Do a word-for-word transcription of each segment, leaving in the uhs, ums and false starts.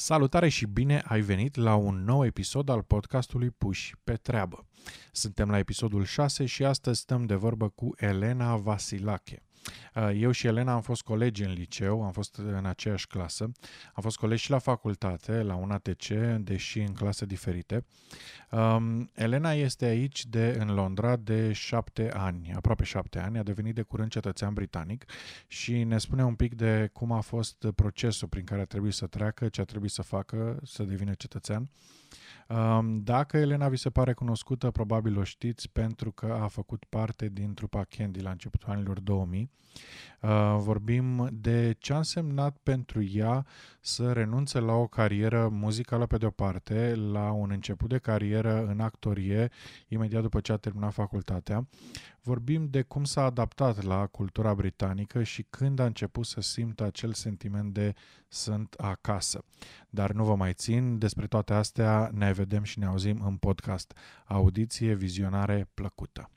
Salutare și bine ai venit la un nou episod al podcastului Puși pe treabă. Suntem la episodul șase și astăzi stăm de vorbă cu Elena Vasilache. Eu și Elena am fost colegi în liceu, am fost în aceeași clasă, am fost colegi și la facultate, la U A T C, deși în clase diferite. Elena este aici de, în Londra de șapte ani, aproape șapte ani, a devenit de curând cetățean britanic și ne spune un pic de cum a fost procesul prin care a trebuit să treacă, ce a trebuit să facă să devină cetățean. Dacă Elena vi se pare cunoscută, probabil o știți pentru că a făcut parte din trupa Candy la începutul anilor două mii. Vorbim de ce a însemnat pentru ea să renunțe la o carieră muzicală pe de-o parte, la un început de carieră în actorie, imediat după ce a terminat facultatea. Vorbim de cum s-a adaptat la cultura britanică și când a început să simtă acel sentiment de sunt acasă. Dar nu vă mai țin, despre toate astea ne vedem și ne auzim în podcast. Audiție, vizionare plăcută!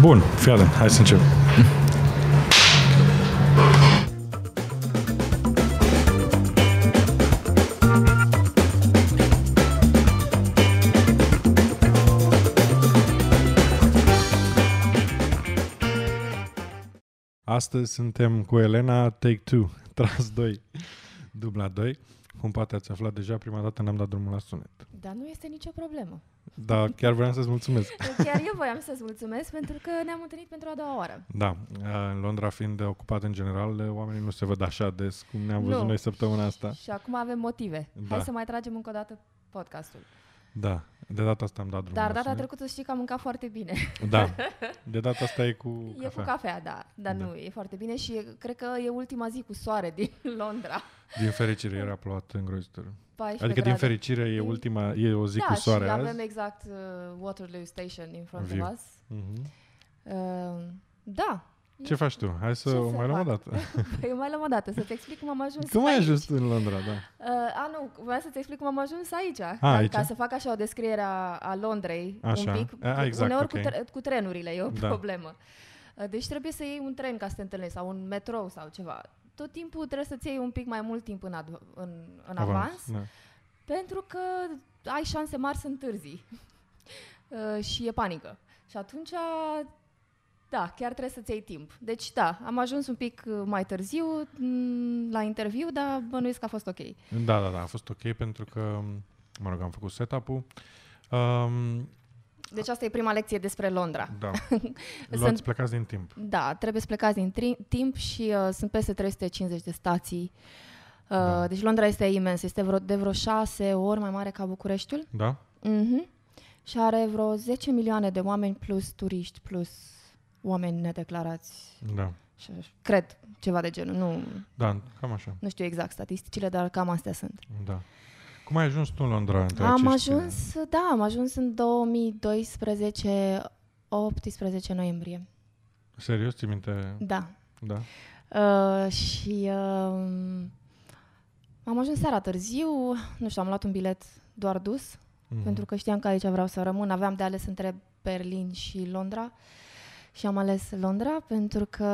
Bun, fii atent, hai să încep. Astăzi suntem cu Elena, Take Two, tras doi, dubla doi. Cum poate ați aflat deja, prima dată n-am dat drumul la sunet. Dar nu este nicio problemă. Da, chiar voiam să-ți mulțumesc. Chiar eu voiam să-ți mulțumesc pentru că ne-am întâlnit pentru a doua oară. Da, în Londra fiind ocupat în general, oamenii nu se văd așa des cum ne-am văzut nu. Noi săptămâna asta. Și acum avem motive. Da. Hai să mai tragem încă o dată podcastul. Da, de data asta am dat drumul. Dar data trecută știi că am mâncat foarte bine. Da, de data asta e cu cafea. E cu cafea, da, dar da. Nu, e foarte bine și cred că e ultima zi cu soare din Londra. Din fericire, era plouat îngrozitor. Adică grade. Din fericire e ultima, e o zi da, cu soare azi. Da, și avem exact uh, Waterloo Station in front View. Of us. Mm-hmm. Uh, da. Ce e... faci tu? Hai să Ce o mai luăm o dată. Păi mai luăm o dată, să-ți explic cum am ajuns Cum ai ajuns în Londra, da. Uh, a, nu, vreau să-ți explic cum am ajuns aici. A, aici? Ca să fac așa o descriere a, a Londrei, așa. Un pic. A, exact, uneori okay. cu, tre- cu trenurile e o da. Problemă. Uh, deci trebuie să iei un tren ca să te întâlnești sau un metrou sau ceva. Tot timpul trebuie să-ți iei un pic mai mult timp în, ad- în, în avans, avans da. Pentru că ai șanse mari să întârzii uh, și e panică. Și atunci, da, chiar trebuie să-ți iei timp. Deci, da, am ajuns un pic mai târziu m- la interviu, dar bănuiesc că a fost ok. Da, da, da, a fost ok pentru că, mă rog, am făcut setup-ul. Um, Deci asta e prima lecție despre Londra. Da. Luați, plecați din timp. Da, trebuie să plecați din tri- timp și uh, sunt peste trei sute cincizeci de stații. Uh, da. Deci Londra este imens. Este vreo, de vreo șase ori mai mare ca Bucureștiul. Da. Uh-huh. Și are vreo zece milioane de oameni plus turiști, plus oameni nedeclarați. Da. Și, cred, ceva de genul. Nu, da, cam așa. Nu știu exact statisticile, dar cam astea sunt. Da. Cum ai ajuns tu în Londra? Între am acești... ajuns, da, am ajuns în două mii doisprezece, optsprezece noiembrie. Serios, ții minte? Da. Da. Uh, și uh, am ajuns seara târziu, nu știu, am luat un bilet doar dus, mm-hmm. pentru că știam că aici vreau să rămân. Aveam de ales între Berlin și Londra și am ales Londra pentru că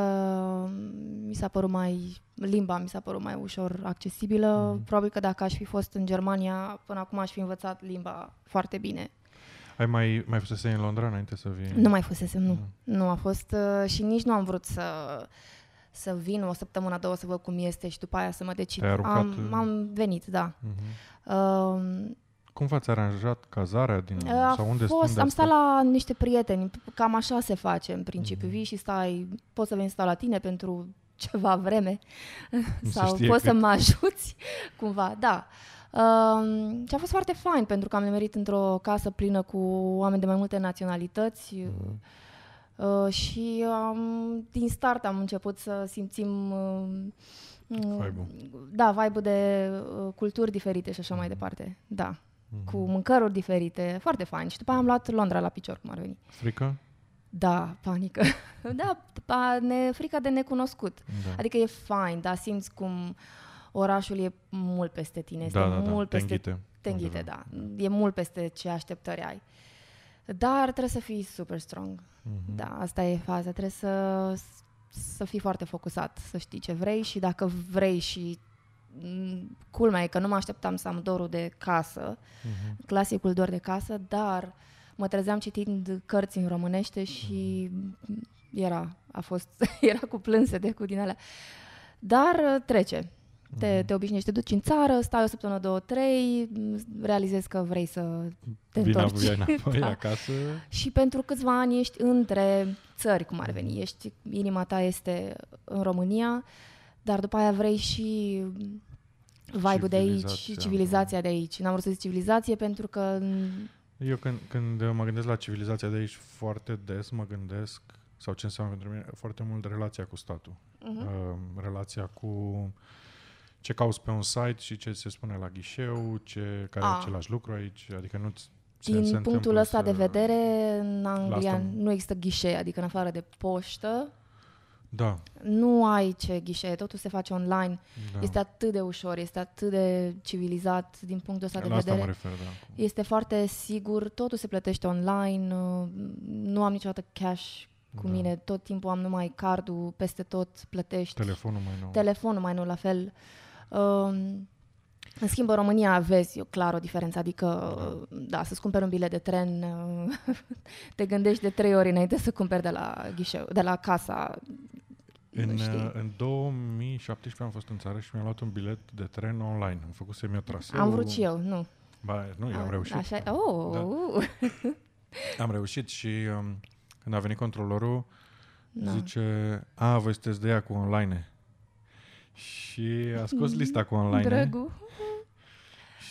mi s-a părut mai... Limba mi s-a părut mai ușor accesibilă. Mm. Probabil că dacă aș fi fost în Germania, până acum aș fi învățat limba foarte bine. Ai mai, mai fusese în Londra înainte să vii? Nu mai fusesem, nu. Mm. Nu a fost uh, și nici nu am vrut să, să vin o săptămână, două, să văd cum este și după aia să mă decid. Am, am venit, da. Mm-hmm. Uh, cum v-ați aranjat cazarea? Din, uh, sau unde fost, am stat la niște prieteni. Cam așa se face în principiu. Mm-hmm. Vii și stai, poți să veni să stau la tine pentru... ceva vreme sau poți să mă ajuți cumva, da. Uh, și a fost foarte fain pentru că am nimerit într-o casă plină cu oameni de mai multe naționalități mm. uh, și um, din start am început să simțim uh, vibe-ul. Da, vibe-ul de uh, culturi diferite și așa mm. mai departe, da, mm. cu mâncăruri diferite, foarte fain și după aia am luat Londra la picior, cum ar veni. Frică? Da, panică. Da, ne, frica de necunoscut. Da. Adică e fain, dar simți cum orașul e mult peste tine. Este da, da, mult da. Peste, te înghite. Te înghite, da. E mult peste ce așteptări ai. Dar trebuie să fii super strong. Mm-hmm. Da, asta e faza. Trebuie să, să fii foarte focusat, să știi ce vrei și dacă vrei și... Culmea e că nu mă așteptam să am dorul de casă, mm-hmm. Clasicul dor de casă, dar mă trezeam citind cărți în românește și era, a fost, era cu plânsete, cu din alea. Dar trece. Te, te obișnuiești, te duci în țară, stai o săptămână, două, trei, realizezi că vrei să te întorci. Da. Acasă. Și pentru câțiva ani ești între țări, cum ar veni. Ești, inima ta este în România, dar după aia vrei și vibe-ul de aici și civilizația de aici. N-am vrut să zic civilizație pentru că... Eu când, când mă gândesc la civilizația de aici foarte des, mă gândesc, sau ce înseamnă pentru mine, foarte mult relația cu statul. Uh-huh. Relația cu ce cauți pe un site și ce se spune la ghișeu, ce, care A. e același lucru aici, adică nu... Se, din se punctul ăsta să... de vedere, în Anglia asta... nu există ghișe, adică în afară de poștă, da. Nu ai ce ghișe, totul se face online, da. Este atât de ușor, este atât de civilizat din punctul ăsta de la vedere. Asta mă refer, da. Este foarte sigur, totul se plătește online, nu am niciodată cash cu da. Mine, tot timpul am numai cardul, peste tot plătești. Telefonul mai nou. Telefonul mai nou, la fel. Um, În schimb, în România vezi eu, clar o diferență, adică da, să-ți cumperi un bilet de tren, te gândești de trei ori înainte să cumperi de la ghișeu, de la casa. În, în două mii șaptesprezece am fost în țară și mi-am luat un bilet de tren online, am făcut semi-o traseu. Am vrut și eu, nu. Ba, nu, eu am reușit. Așa, oh, da. uh. Am reușit și um, când a venit controlorul, no. zice, a, voi sunteți de ea cu online. Și a scos lista cu online. Drăgu.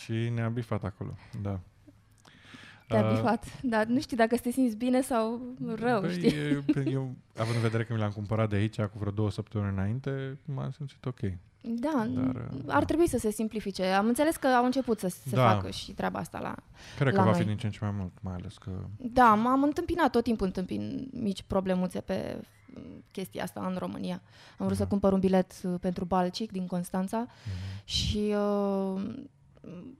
Și ne-a bifat acolo, da. Te-a uh, bifat, dar nu știi dacă te simți bine sau rău, bă, știi? Eu, eu, având în vedere că mi l-am cumpărat de aici cu vreo două săptămâni înainte, m-am simțit ok. Da, dar, ar da. Trebui să se simplifice. Am înțeles că au început să se da. Facă și treaba asta la Cred la că va noi. Fi din ce în ce mai mult, mai ales că... Da, m-am întâmpinat, tot timpul întâmpin mici problemuțe pe chestia asta în România. Am vrut da. Să cumpăr un bilet pentru Balcic din Constanța mm-hmm. și uh,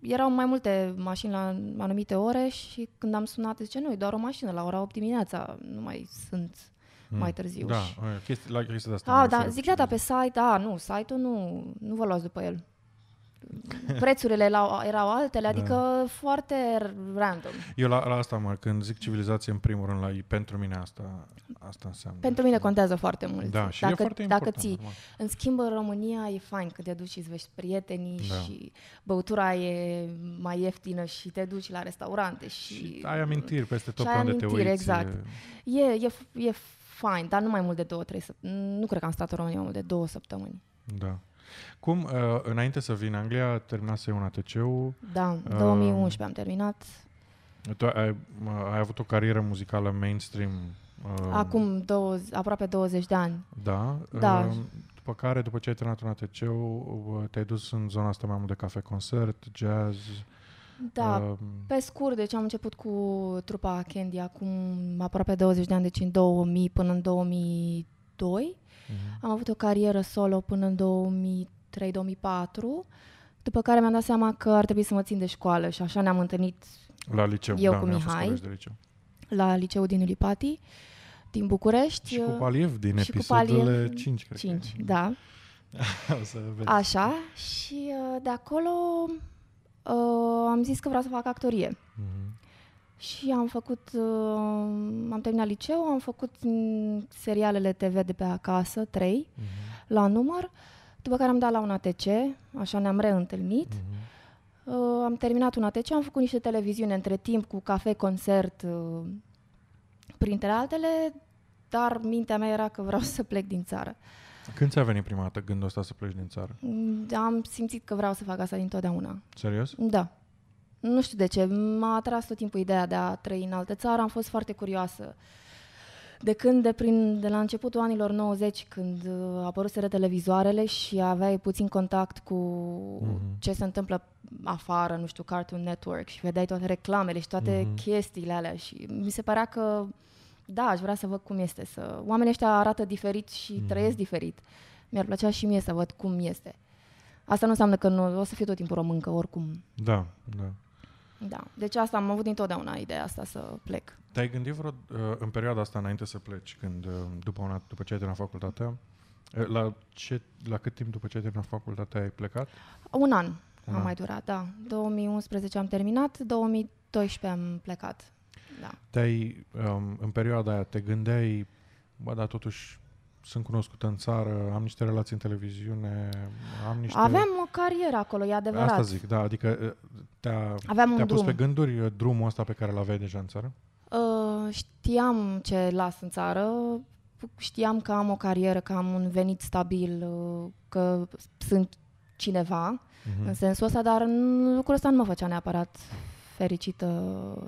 erau mai multe mașini la anumite ore și când am sunat, zice, nu, e doar o mașină, la ora opt dimineața, nu mai sunt... mai târziu. Da, chestii, la chestia de asta. A, da, zic data pe site, a, nu, site-ul nu, nu vă luați după el. Prețurile erau, erau altele, adică da. Foarte random. Eu la, la asta, mă, când zic civilizație, în primul rând, la, pentru mine asta, asta înseamnă. Pentru mine contează foarte mult. Da, și dacă, e foarte dacă important. Ții, în schimb, în România e fain că te duci și îți vezi prietenii da. Și băutura e mai ieftină și te duci la restaurante. Și, și ai amintiri peste tot pe unde te uiți. Exact. E, e, e, e fain, dar nu mai mult de două, trei săptămâni. Nu cred că am stat în România mai mult de două săptămâni. Da. Cum, uh, înainte să vin în Anglia, terminase un A T C-ul. Da, două mii unsprezece uh, am terminat. Tu ai, ai avut o carieră muzicală mainstream. Uh, Acum douăzeci, aproape douăzeci de ani. Da. da. Uh, după care, după ce ai terminat un A T C-ul, te-ai dus în zona asta mai mult de cafe-concert, jazz... Da, uh, pe scurt, deci am început cu trupa Candy acum aproape douăzeci de ani, deci în două mii până în două mii doi. Uh-huh. Am avut o carieră solo până în două mii trei două mii patru, după care mi-am dat seama că ar trebui să mă țin de școală și așa ne-am întâlnit la liceu, eu da, cu Mihai, liceu. La liceul din Ulipati, din București. Și cu Paliev din episodul cinci, cred. cinci, da. O să vezi. Așa, și de acolo... Uh, am zis că vreau să fac actorie. Mm-hmm. Și am făcut, uh, am terminat liceu, am făcut serialele T V de pe acasă, trei, mm-hmm. la număr, după care am dat la un A T C, așa ne-am reîntâlnit. Mm-hmm. Uh, am terminat un A T C, am făcut niște televiziune între timp cu cafe, concert, uh, printre altele, dar mintea mea era că vreau să plec din țară. Când ți-a venit prima dată gândul ăsta să pleci din țară? Am simțit că vreau să fac asta dintotdeauna. Serios? Da. Nu știu de ce. M-a atras tot timpul ideea de a trăi în altă țară. Am fost foarte curioasă. De când, de, prin, de la începutul anilor nouăzeci, când apăruseră televizoarele și aveai puțin contact cu mm-hmm. ce se întâmplă afară, nu știu, Cartoon Network și vedeai toate reclamele și toate mm-hmm. chestiile alea și mi se părea că da, aș vrea să văd cum este. Să... Oamenii ăștia arată diferit și mm. trăiesc diferit. Mi-ar plăcea și mie să văd cum este. Asta nu înseamnă că nu o să fiu tot timpul româncă, oricum. Da, da. Da. Deci asta am avut dintotdeauna, ideea asta să plec. Te-ai gândit vreo, în perioada asta înainte să pleci, când după, una, după ce ai terminat facultatea, la, ce, la cât timp după ce ai terminat facultatea ai plecat? Un an un a an. mai durat, da. două mii unsprezece am terminat, două mii doisprezece am plecat. Da. Te-ai, um, în perioada aia te gândeai, bă, dar totuși sunt cunoscută în țară, am niște relații în televiziune, am niște... Aveam o carieră acolo, e adevărat. Asta zic, da, adică te-a, te-a pus pe gânduri drumul ăsta pe care l-aveai deja în țară? Uh, știam ce las în țară, știam că am o carieră, că am un venit stabil, că sunt cineva, uh-huh. în sensul ăsta, dar lucrul ăsta nu mă făcea neapărat fericită.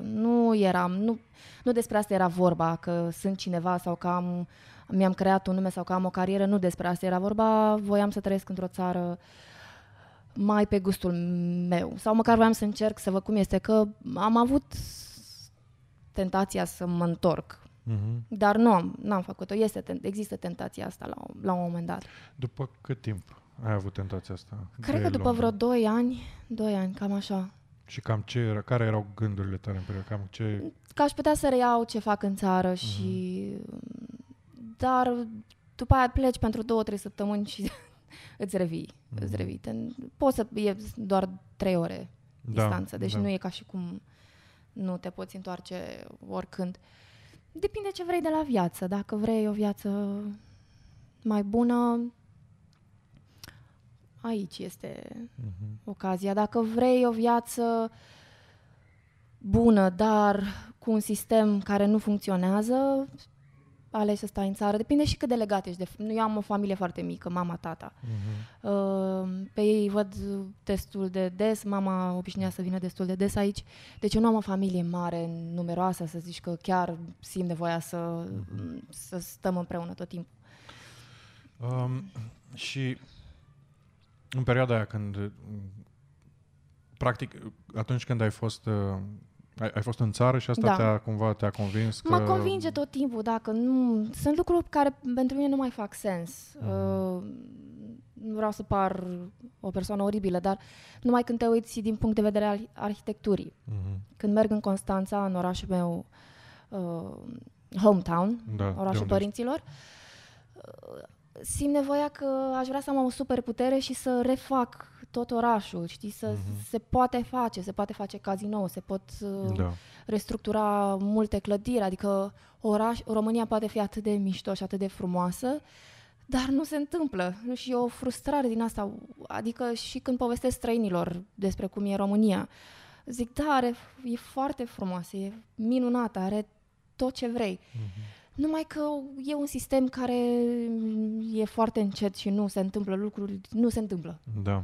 Nu eram, nu, nu despre asta era vorba, că sunt cineva sau că am... mi-am creat un nume sau că am o carieră, nu despre asta era vorba, voiam să trăiesc într-o țară mai pe gustul meu. Sau măcar voiam să încerc să văd cum este, că am avut tentația să mă întorc. Uh-huh. Dar nu am, n-am făcut-o. Este, există tentația asta la, la un moment dat. După cât timp ai avut tentația asta? Cred că după vreo doi ani, doi ani, cam așa. Și cam ce era, care erau gândurile tale în perioadă? Cam ce... Că aș putea să reiau ce fac în țară uh-huh. și... Dar după aia pleci pentru două, trei săptămâni și îți revii. Mm. Îți revii. Poți să e doar trei ore da, distanță, deci da. Nu e ca și cum nu te poți întoarce oricând. Depinde ce vrei de la viață. Dacă vrei o viață mai bună, aici este mm-hmm. ocazia. Dacă vrei o viață bună, dar cu un sistem care nu funcționează, alegi să stai în țară. Depinde și cât de legat ești. Eu am o familie foarte mică, mama, tata. Uh-huh. Pe ei văd destul de des. Mama obișnuia să vină destul de des aici. Deci eu nu am o familie mare, numeroasă, să zici că chiar simt nevoia să, uh-huh. să stăm împreună tot timpul. Um, și în perioada aia când... Practic, atunci când ai fost... Uh, Ai, ai fost în țară și asta da. te-a cumva te-a convins că... Mă convinge tot timpul, dacă nu... Sunt lucruri care pentru mine nu mai fac sens. Uh-huh. Uh, nu vreau să par o persoană oribilă, dar numai când te uiți din punct de vedere al arhitecturii. Uh-huh. Când merg în Constanța, în orașul meu, uh, hometown, da, orașul părinților, uh, simt nevoia că aș vrea să am o super putere și să refac tot orașul, știi, să uh-huh. se poate face, se poate face cazinou, se pot uh, da. restructura multe clădiri, adică oraș, România poate fi atât de mișto și atât de frumoasă, dar nu se întâmplă. Și e o frustrare din asta, adică și când povestesc străinilor despre cum e România, zic, da, are, e foarte frumoasă, e minunată, are tot ce vrei. Uh-huh. Numai că e un sistem care e foarte încet și nu se întâmplă lucruri, nu se întâmplă. Da.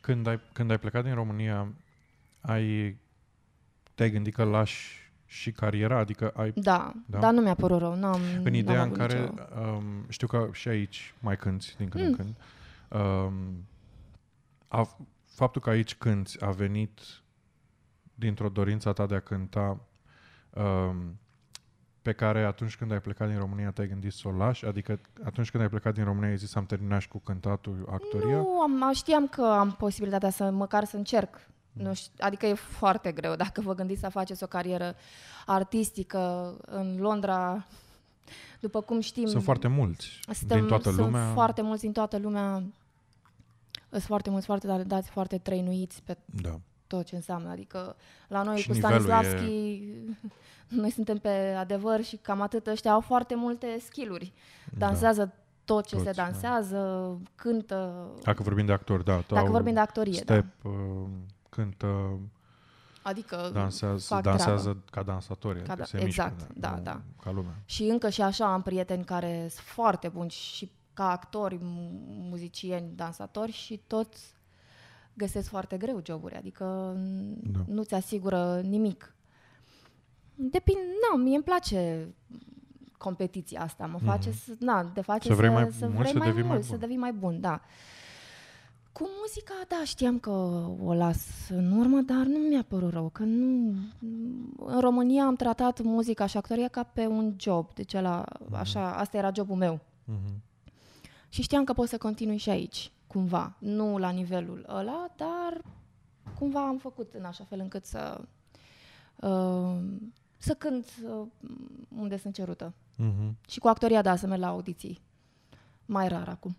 Când ai, când ai plecat din România, ai, te-ai gândit că lași și cariera? Adică ai, da, da, dar nu mi-a părut rău. N-am, în ideea în care, um, știu că și aici mai cânti din când mm. în când, um, a, faptul că aici cânti a venit dintr-o dorință ta de a cânta, um, pe care atunci când ai plecat din România te-ai gândit să o lași? Adică atunci când ai plecat din România ai zis am terminat și cu cântatul, actoria? Nu, am, știam că am posibilitatea să măcar să încerc. Mm. Nu știu, adică e foarte greu dacă vă gândiți să faceți o carieră artistică în Londra. După cum știm... Sunt foarte mulți stăm, din toată lumea. Sunt foarte mulți din toată lumea. Sunt foarte mulți, foarte dați, foarte trăinuiți pe... Da. Tot ce înseamnă, adică la noi și cu Stanislavski, e... noi suntem pe adevăr și cam atât, ăștia au foarte multe skill-uri. Dansează da. tot ce Toți, se dansează, da. cântă... Dacă vorbim de actori, da. Dacă vorbim de actorie, step, da. cântă, adică dansează, dansează ca dansatori. Ca da, se exact, mișcă, da, da, da. Ca lumea. Și încă și așa am prieteni care sunt foarte buni și ca actori, muzicieni, dansatori și toți găsesc foarte greu joburi, adică da. nu ți asigură nimic. Depinde, na, mie îmi place competiția asta, mă face mm-hmm. să, na, te face să vrei să, mai, să, vrei să, mai devii mult, mai să devii mai bun, da. Cu muzica, da, știam că o las în urmă, dar nu mi-a părut rău, că nu... În România am tratat muzica și actoria ca pe un job, deci ăla, mm-hmm. așa, asta era jobul meu. Mm-hmm. Și știam că pot să continui și aici. Cumva, nu la nivelul ăla, dar cumva am făcut în așa fel încât să, uh, să cânt uh, unde sunt cerută. Uh-huh. Și cu actoria, da, să merg la audiții. Mai rar acum.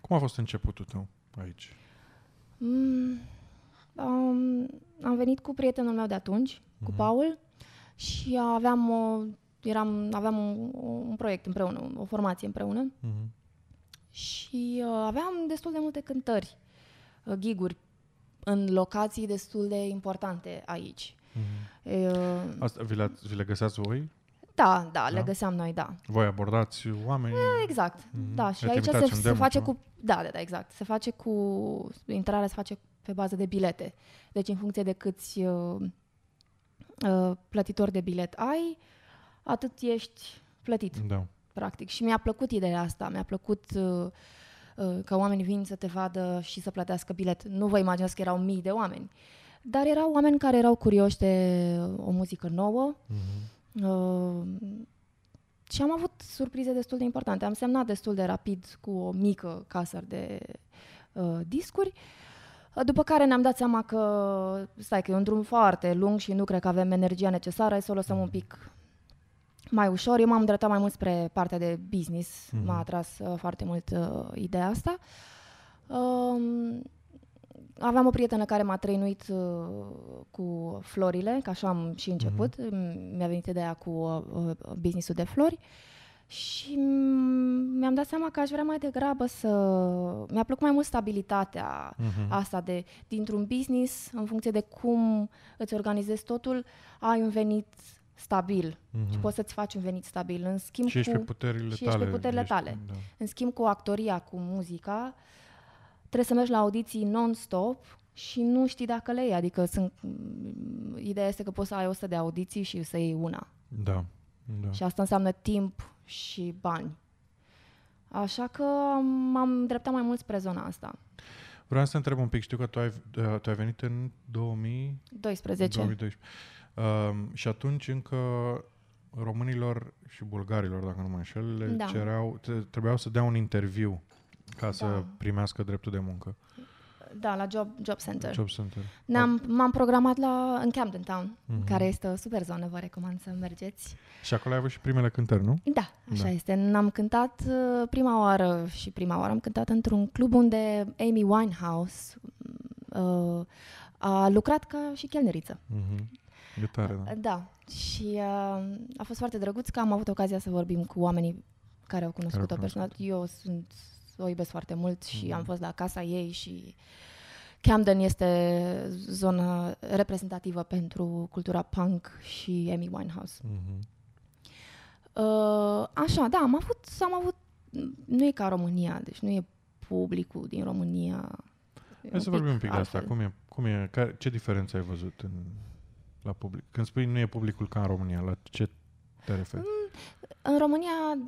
Cum a fost începutul tău aici? Mm, um, am venit cu prietenul meu de atunci, uh-huh. cu Paul, și aveam o, eram, aveam un, un proiect împreună, o formație împreună. Uh-huh. Și uh, aveam destul de multe cântări, uh, giguri în locații destul de importante aici. Mm-hmm. Uh, Asta, vi, le, vi le găseați voi? Da, da, da, le găseam noi, da. Voi abordați oameni? Exact, mm-hmm. da. Și aici se, se face cu... Da, da, da, exact. Se face cu... Intrarea se face pe bază de bilete. Deci în funcție de câți uh, uh, plătitori de bilet ai, atât ești plătit. Da. Practic. Și mi-a plăcut ideea asta. Mi-a plăcut uh, uh, că oamenii vin să te vadă și să plătească bilet. Nu vă imaginați că erau mii de oameni. Dar erau oameni care erau curioși de o muzică nouă. Uh-huh. Uh, și am avut surprize destul de importante. Am semnat destul de rapid cu o mică casă de uh, discuri. După care ne-am dat seama că, stai, că e un drum foarte lung și nu cred că avem energia necesară. Să o lăsăm un pic... mai ușor. Eu m-am îndreptat mai mult spre partea de business. Mm-hmm. M-a atras uh, foarte mult uh, ideea asta. Uh, aveam o prietenă care m-a trăinuit uh, cu florile, că așa am și început. Mm-hmm. Mi-a venit ideea cu uh, business-ul de flori și mi-am dat seama că aș vrea mai degrabă să... Mi-a plăcut mai mult stabilitatea mm-hmm. asta de dintr-un business, în funcție de cum îți organizezi totul, ai un venit... stabil. Mm-hmm. Și poți să-ți faci un venit stabil. În schimb și ești cu, pe puterile și tale. Ești pe puterile ești, tale. Da. În schimb cu actoria, cu muzica, trebuie să mergi la audiții non-stop și nu știi dacă le iei. Adică sunt, ideea este că poți să ai o sută de audiții și să iei una. Da. Da. Și asta înseamnă timp și bani. Așa că m-am îndreptat mai mult spre zona asta. Vreau să te întreb un pic. Știu că tu ai, tu ai venit în două mii doisprezece. două mii doisprezece. Uh, și atunci încă românilor și bulgarilor, dacă nu mă înșel, le da. cereau, trebuiau să dea un interviu ca da. să primească dreptul de muncă. Da, la Job, job Center. Job Center. Ne-am, m-am programat la, în Camden Town, uh-huh. care este o super zonă, vă recomand să mergeți. Și acolo ai avut și primele cântări, nu? Da, așa da. este. N-am cântat prima oară și prima oară am cântat într-un club unde Amy Winehouse uh, a lucrat ca și chelneriță. Uh-huh. Tare, da. da, și uh, a fost foarte drăguț că am avut ocazia să vorbim cu oamenii care au cunoscut-o personal. Eu sunt, o iubesc foarte mult și mm-hmm. am fost la casa ei și Camden este zona reprezentativă pentru cultura punk și Amy Winehouse. Mm-hmm. Uh, așa, da, am avut, am avut, nu e ca România, deci nu e publicul din România. Hai să vorbim un pic de asta. Cum e, cum e, care, ce diferență ai văzut în... la public? Când spui nu e publicul ca în România, la ce te referi? În România,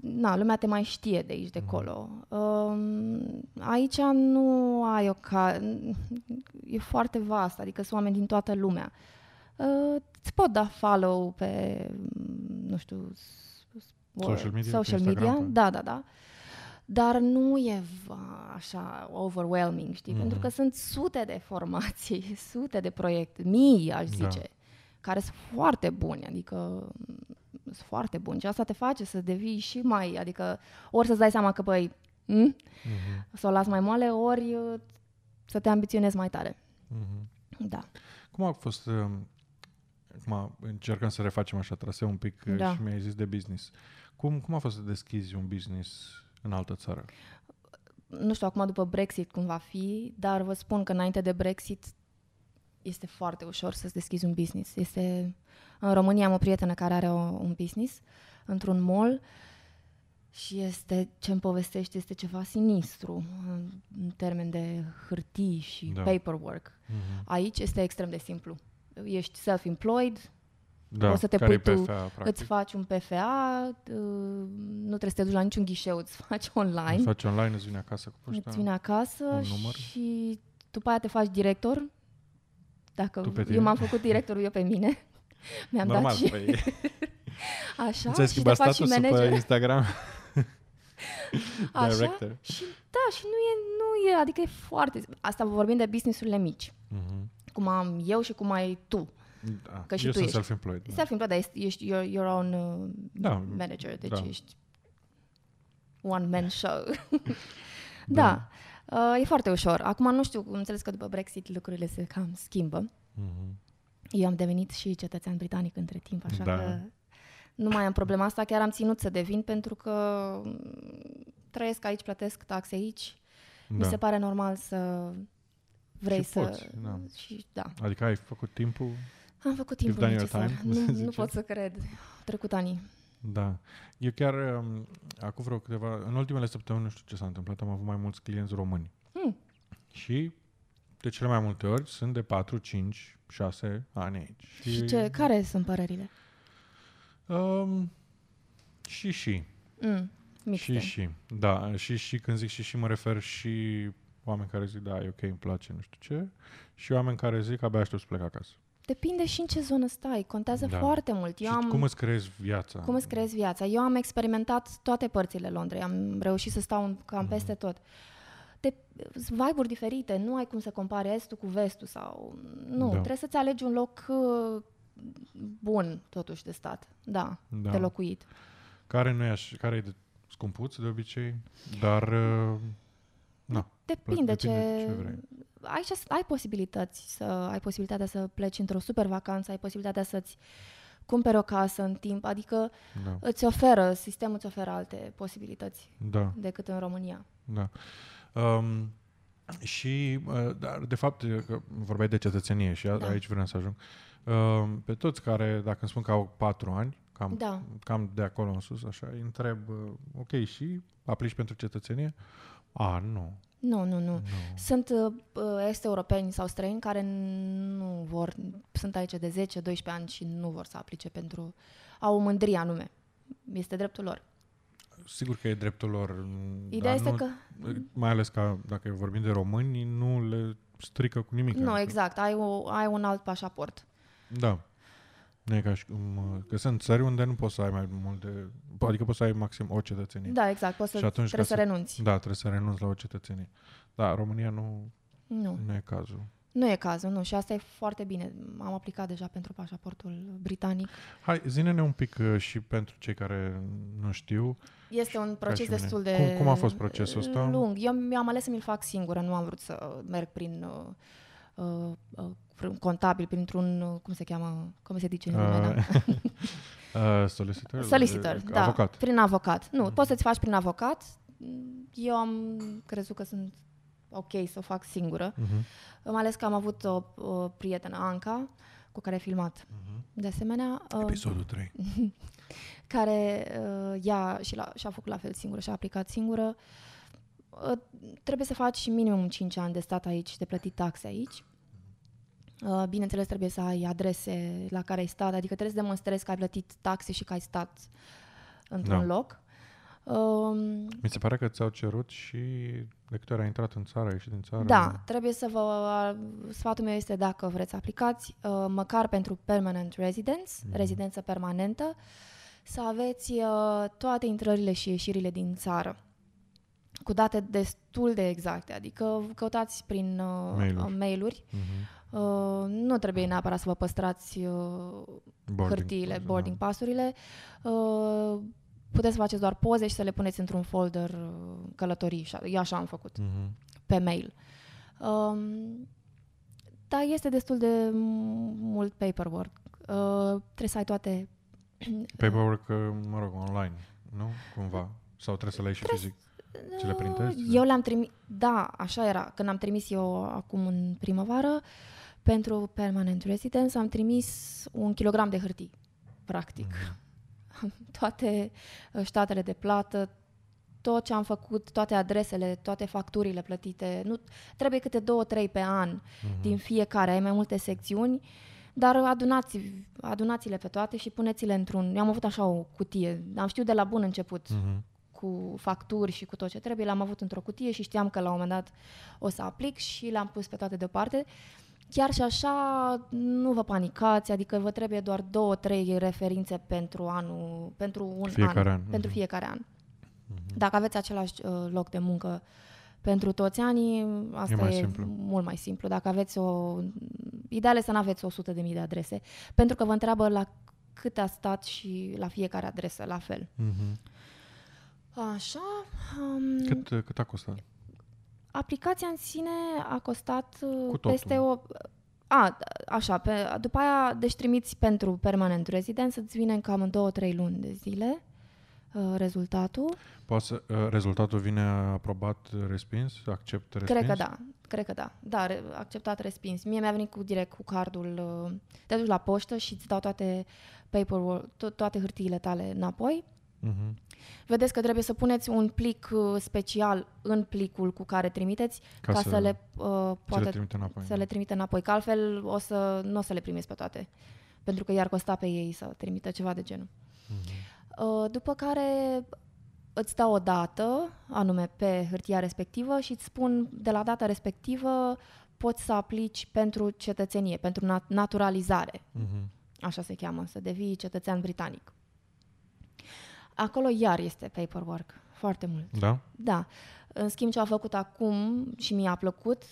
na, lumea te mai știe de aici, de acolo. Mm-hmm. Aici nu ai o ca... E foarte vast, adică sunt oameni din toată lumea. Îți pot da follow pe, nu știu, social media? Social media. Da, da, da. Dar nu e așa overwhelming, știi? Mm-hmm. Pentru că sunt sute de formații, sute de proiecte, mii, aș zice, da. care sunt foarte bune, adică sunt foarte buni. Și asta te face să devii și mai, adică ori să-ți dai seama că, băi, m? Mm-hmm. să o las mai moale, ori să te ambiționezi mai tare. Mm-hmm. Da. Cum a fost, acum încercăm să refacem așa traseu un pic da. și mi-ai zis de business. Cum, cum a fost să deschizi un business în altă țară? Nu știu acum după Brexit cum va fi, dar vă spun că înainte de Brexit este foarte ușor să-ți deschizi un business. Este... În România am o prietenă care are o, un business într-un mall și este, ce-mi povestește, este ceva sinistru în, în termen de hârtii și da. paperwork. Mm-hmm. Aici este extrem de simplu. Ești self-employed, da, o să te pui tu, practic? Îți faci un P F A, nu trebuie să te duci la niciun ghișeu, îți faci online. Îți faci online, îți vine acasă cu poșta. Îți vine acasă și după aia te faci director. Dacă eu m-am făcut directorul eu pe mine. Mi-am normal, dat și... Păi... Așa, ți-ai schimbat statusul pe Instagram? Așa, și da, și nu e, nu e, adică e foarte... Asta vorbim de business-urile mici. Mm-hmm. Cum am eu și cum ai tu. Da, că și eu tu sunt ești self-employed. Self-employed, da. Dar ești your, your own uh, da, manager, deci da. Ești one-man show. Da, da. Uh, e foarte ușor. Acum nu știu, înțeles că după Brexit lucrurile se cam schimbă. Mm-hmm. Eu am devenit și cetățean britanic între timp, așa da. Că nu mai am problema asta. Chiar am ținut să devin pentru că trăiesc aici, plătesc taxe aici. Da. Mi se pare normal să... Vrei și să... Poți, da. Și, da. Adică ai făcut timpul? Am făcut timpul necesar. Time, nu, nu pot să cred. Au trecut ani. Da. Eu chiar, um, acum vreo câteva... În ultimele săptămâni, nu știu ce s-a întâmplat, am avut mai mulți clienți români. Hmm. Și de cele mai multe ori sunt de patru, cinci, șase ani aici. Și, și ce, care sunt părerile? Um, și și. Mm, mixte. Și și. Da. Și și când zic și și mă refer și... Oameni care zic, da, e ok, îmi place, nu știu ce. Și oameni care zic, abia aștept să plec acasă. Depinde și în ce zonă stai. Contează da. Foarte mult. Eu și am, cum îți creezi viața. Cum îți creezi viața. Eu am experimentat toate părțile Londrei. Am reușit să stau cam mm-hmm. peste tot. Te, vibe-uri diferite. Nu ai cum să compari estul cu vestul. Sau... Nu, da. Trebuie să-ți alegi un loc uh, bun, totuși, de stat. Da, da. De locuit. Care, nu e aș, care e scumpuț, de obicei, dar... Uh, No, depinde ce, ce vrei. Aici ai posibilități să ai posibilitatea să pleci într-o super vacanță, ai posibilitatea să-ți cumperi o casă în timp, adică da. Îți oferă, sistemul îți oferă alte posibilități da. Decât în România. Da. Um, și, dar de fapt, vorbeai de cetățenie și a, da. Aici vreau să ajung. Um, pe toți care, dacă îmi spun că au patru ani, cam, da. Cam de acolo în sus, așa, îi întreb, ok, și aplici pentru cetățenie? A, nu. Nu, nu, nu. nu. Sunt uh, este europeni sau străini care nu vor, sunt aici de zece doisprezece ani și nu vor să aplice pentru, au o mândrie anume. Este dreptul lor. Sigur că e dreptul lor. Ideea este nu, că... Mai ales că dacă vorbim de români, nu le strică cu nimic. Nu, adică. Exact. Ai, o, ai un alt pașaport. Da. Nu e ca și cum, că sunt țări unde nu poți să ai mai multe, adică poți să ai maxim o cetățenie. Da, exact, poți să, trebuie să, să renunți. Da, trebuie să renunți la o cetățenie. Da, România nu, nu. nu e cazul. Nu e cazul, nu, și asta e foarte bine. Am aplicat deja pentru pașaportul britanic. Hai, zi-ne-ne un pic uh, și pentru cei care nu știu. Este un proces destul de... Cum, cum a fost procesul ăsta? Lung. Eu mi-am ales să mi-l fac singură, nu am vrut să merg prin... Uh, Uh, uh, contabil, printr-un, uh, cum se cheamă, cum se zice în lumea? Uh, uh, solicitor? Solicitor, uh, da, avocat. Prin avocat. Nu, uh-huh. Poți să-ți faci prin avocat. Eu am crezut că sunt ok să o fac singură. Uh-huh. Mai ales că am avut o, o prietenă, Anca, cu care ai filmat. Uh-huh. De asemenea... Uh, Episodul trei. Care uh, ea și la, și-a făcut la fel singură, și-a aplicat singură. Uh, trebuie să faci minimum cinci ani de stat aici, de plătit taxe aici. Uh, bineînțeles, trebuie să ai adrese la care ai stat, adică trebuie să demonstrezi că ai plătit taxe și că ai stat într-un da. Loc. Uh, Mi se pare că ți-au cerut și de câte ori ai intrat în țară, ai ieșit din țară. Da, trebuie să vă... Sfatul meu este dacă vreți aplicați, uh, măcar pentru Permanent Residence, mm. rezidență permanentă, să aveți uh, toate intrările și ieșirile din țară. Cu date destul de exacte, adică căutați prin uh, mail-uri. Uh, mail-uri. Uh-huh. Uh, nu trebuie neapărat să vă păstrați uh, boarding hârtiile, pass, boarding da. Pasurile. Uh, puteți să faceți doar poze și să le puneți într-un folder uh, călătorii. Eu așa am făcut, uh-huh. pe mail. Uh, da, este destul de mult paperwork. Uh, trebuie să ai toate... Paperwork, uh, mă rog, online, nu? Cumva? Sau trebuie să le ai și fizic? Le printezi, eu le-am trimis, da, așa era, când am trimis eu acum în primăvară, pentru Permanent Residence am trimis un kilogram de hârtii, practic. Mm. Toate statele de plată, tot ce am făcut, toate adresele, toate facturile plătite, nu, trebuie câte două, trei pe an mm-hmm. din fiecare, ai mai multe secțiuni, dar adunați, adunați-le pe toate și puneți-le într-un, eu am avut așa o cutie, am știut de la bun început, mm-hmm. cu facturi și cu tot ce trebuie, l-am avut într-o cutie și știam că la un moment dat o să aplic și l-am pus pe toate deoparte. Chiar și așa, nu vă panicați, adică vă trebuie doar două, trei referințe pentru anul, pentru un fiecare an, an. Pentru mm-hmm. fiecare an. Mm-hmm. Dacă aveți același uh, loc de muncă pentru toți anii, asta e, mai e simplu. mult mai simplu. Dacă aveți o... Ideal e să nu aveți o sută de mii de adrese, pentru că vă întreabă la cât a stat și la fiecare adresă, la fel. Mm-hmm. Așa... Um, cât, cât a costat? Aplicația în sine a costat peste o... A, așa, pe, după aia, deci trimiți pentru Permanent Residence, îți vine în cam în două-trei luni de zile uh, rezultatul. Poate să, uh, rezultatul vine aprobat, respins, accept, respins? Cred că da, cred că da. Da, re, acceptat, respins. Mie mi-a venit cu, direct cu cardul, uh, te duci la poștă și îți dau toate paperwork, to- toate hârtiile tale înapoi. Uh-huh. Vedeți că trebuie să puneți un plic special în plicul cu care trimiteți ca, ca să, să le uh, poată, le înapoi, să le trimite înapoi, că altfel o să, nu o să le primiți pe toate, pentru că i-ar costa pe ei să trimită ceva de genul. Uh-huh. Uh, după care îți dau o dată, anume pe hârtia respectivă, și îți spun de la data respectivă poți să aplici pentru cetățenie, pentru nat- naturalizare. Uh-huh. Așa se cheamă, să devii cetățean britanic. Acolo iar este paperwork, foarte mult. Da? Da. În schimb, ce a făcut acum și mi-a plăcut,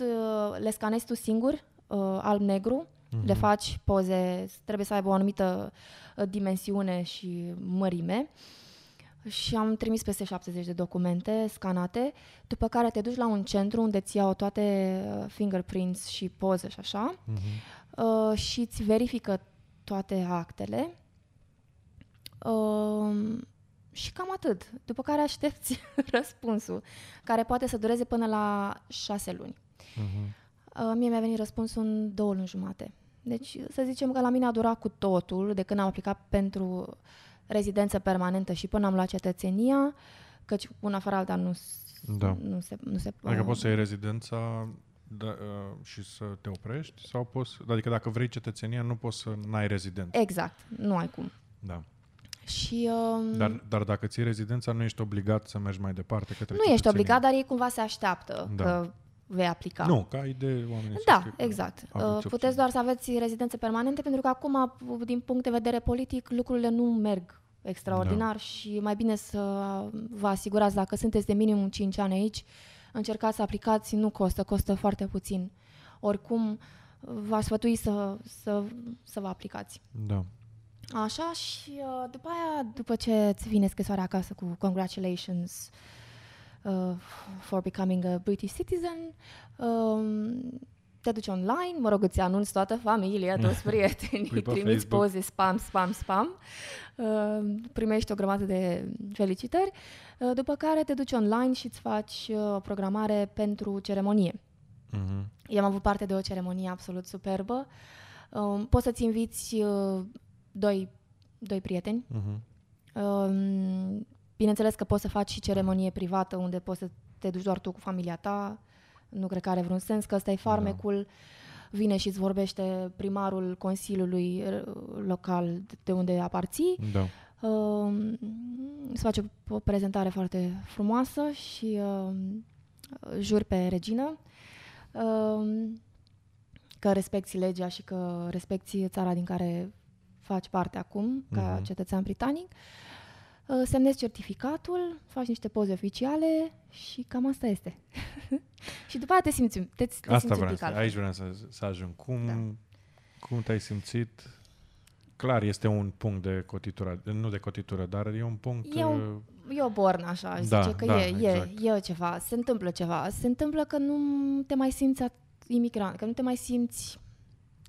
le scanezi tu singur, alb-negru, mm-hmm. le faci poze, trebuie să aibă o anumită dimensiune și mărime. Și am trimis peste șaptezeci de documente scanate, după care te duci la un centru unde îți iau toate fingerprints și poze și așa, mm-hmm. și îți verifică toate actele. Și cam atât. După care aștepți răspunsul, care poate să dureze până la șase luni. Uh-huh. Mie mi-a venit răspunsul în două luni jumate. Deci să zicem că la mine a durat cu totul, de când am aplicat pentru rezidență permanentă și până am luat cetățenia, căci una fără alta nu, da. nu se... Nu se adică uh, poți să iei rezidența da, uh, și să te oprești? Sau poți, adică dacă vrei cetățenia, nu poți să n-ai rezidență. Exact. Nu ai cum. Da. Și, um, dar, dar dacă ții rezidența, nu ești obligat să mergi mai departe către Nu ești obligat, dar ei cumva se așteaptă da. că vei aplica. Nu, ca idee oamenii. Da, exact. Puteți opțiune. doar să aveți rezidențe permanente, pentru că acum, din punct de vedere politic, lucrurile nu merg extraordinar da. și mai bine să vă asigurați, dacă sunteți de minim cinci ani aici, încercați să aplicați, nu costă, costă foarte puțin. Oricum, v-aș sfătui să, să, să vă aplicați. Da. Așa, și după aia, după ce îți vine scrisoarea acasă cu congratulations uh, for becoming a British citizen, uh, te duci online, mă rog, îți anunți toată familia, toți prietenii, trimiți poze, spam, spam, spam, uh, primești o grămadă de felicitări, uh, după care te duci online și îți faci uh, o programare pentru ceremonie. Uh-huh. Eu am avut parte de o ceremonie absolut superbă. Uh, poți să-ți inviți... Uh, Doi, doi prieteni. Uh-huh. Um, bineînțeles că poți să faci și ceremonie privată, unde poți să te duci doar tu cu familia ta. Nu cred că are vreun sens, că ăsta e farmecul. Da. Vine și îți vorbește primarul consiliului local de unde aparții. Da. Um, se face o prezentare foarte frumoasă și um, juri pe regină. Um, că respecti legea și că respecti țara din care... faci parte acum, ca uh-huh. cetățean britanic, uh, semnezi certificatul, faci niște poze oficiale și cam asta este. Și după aia te simți, te, te asta simți vreau să, aici vreau să, să ajung. Cum, da. cum te-ai simțit? Clar, este un punct de cotitură, nu de cotitură, dar e un punct... E, un, e o bornă, așa, aș da, zice că da, e, exact. e, e ceva, se întâmplă ceva. Se întâmplă că nu te mai simți imigrant, că nu te mai simți,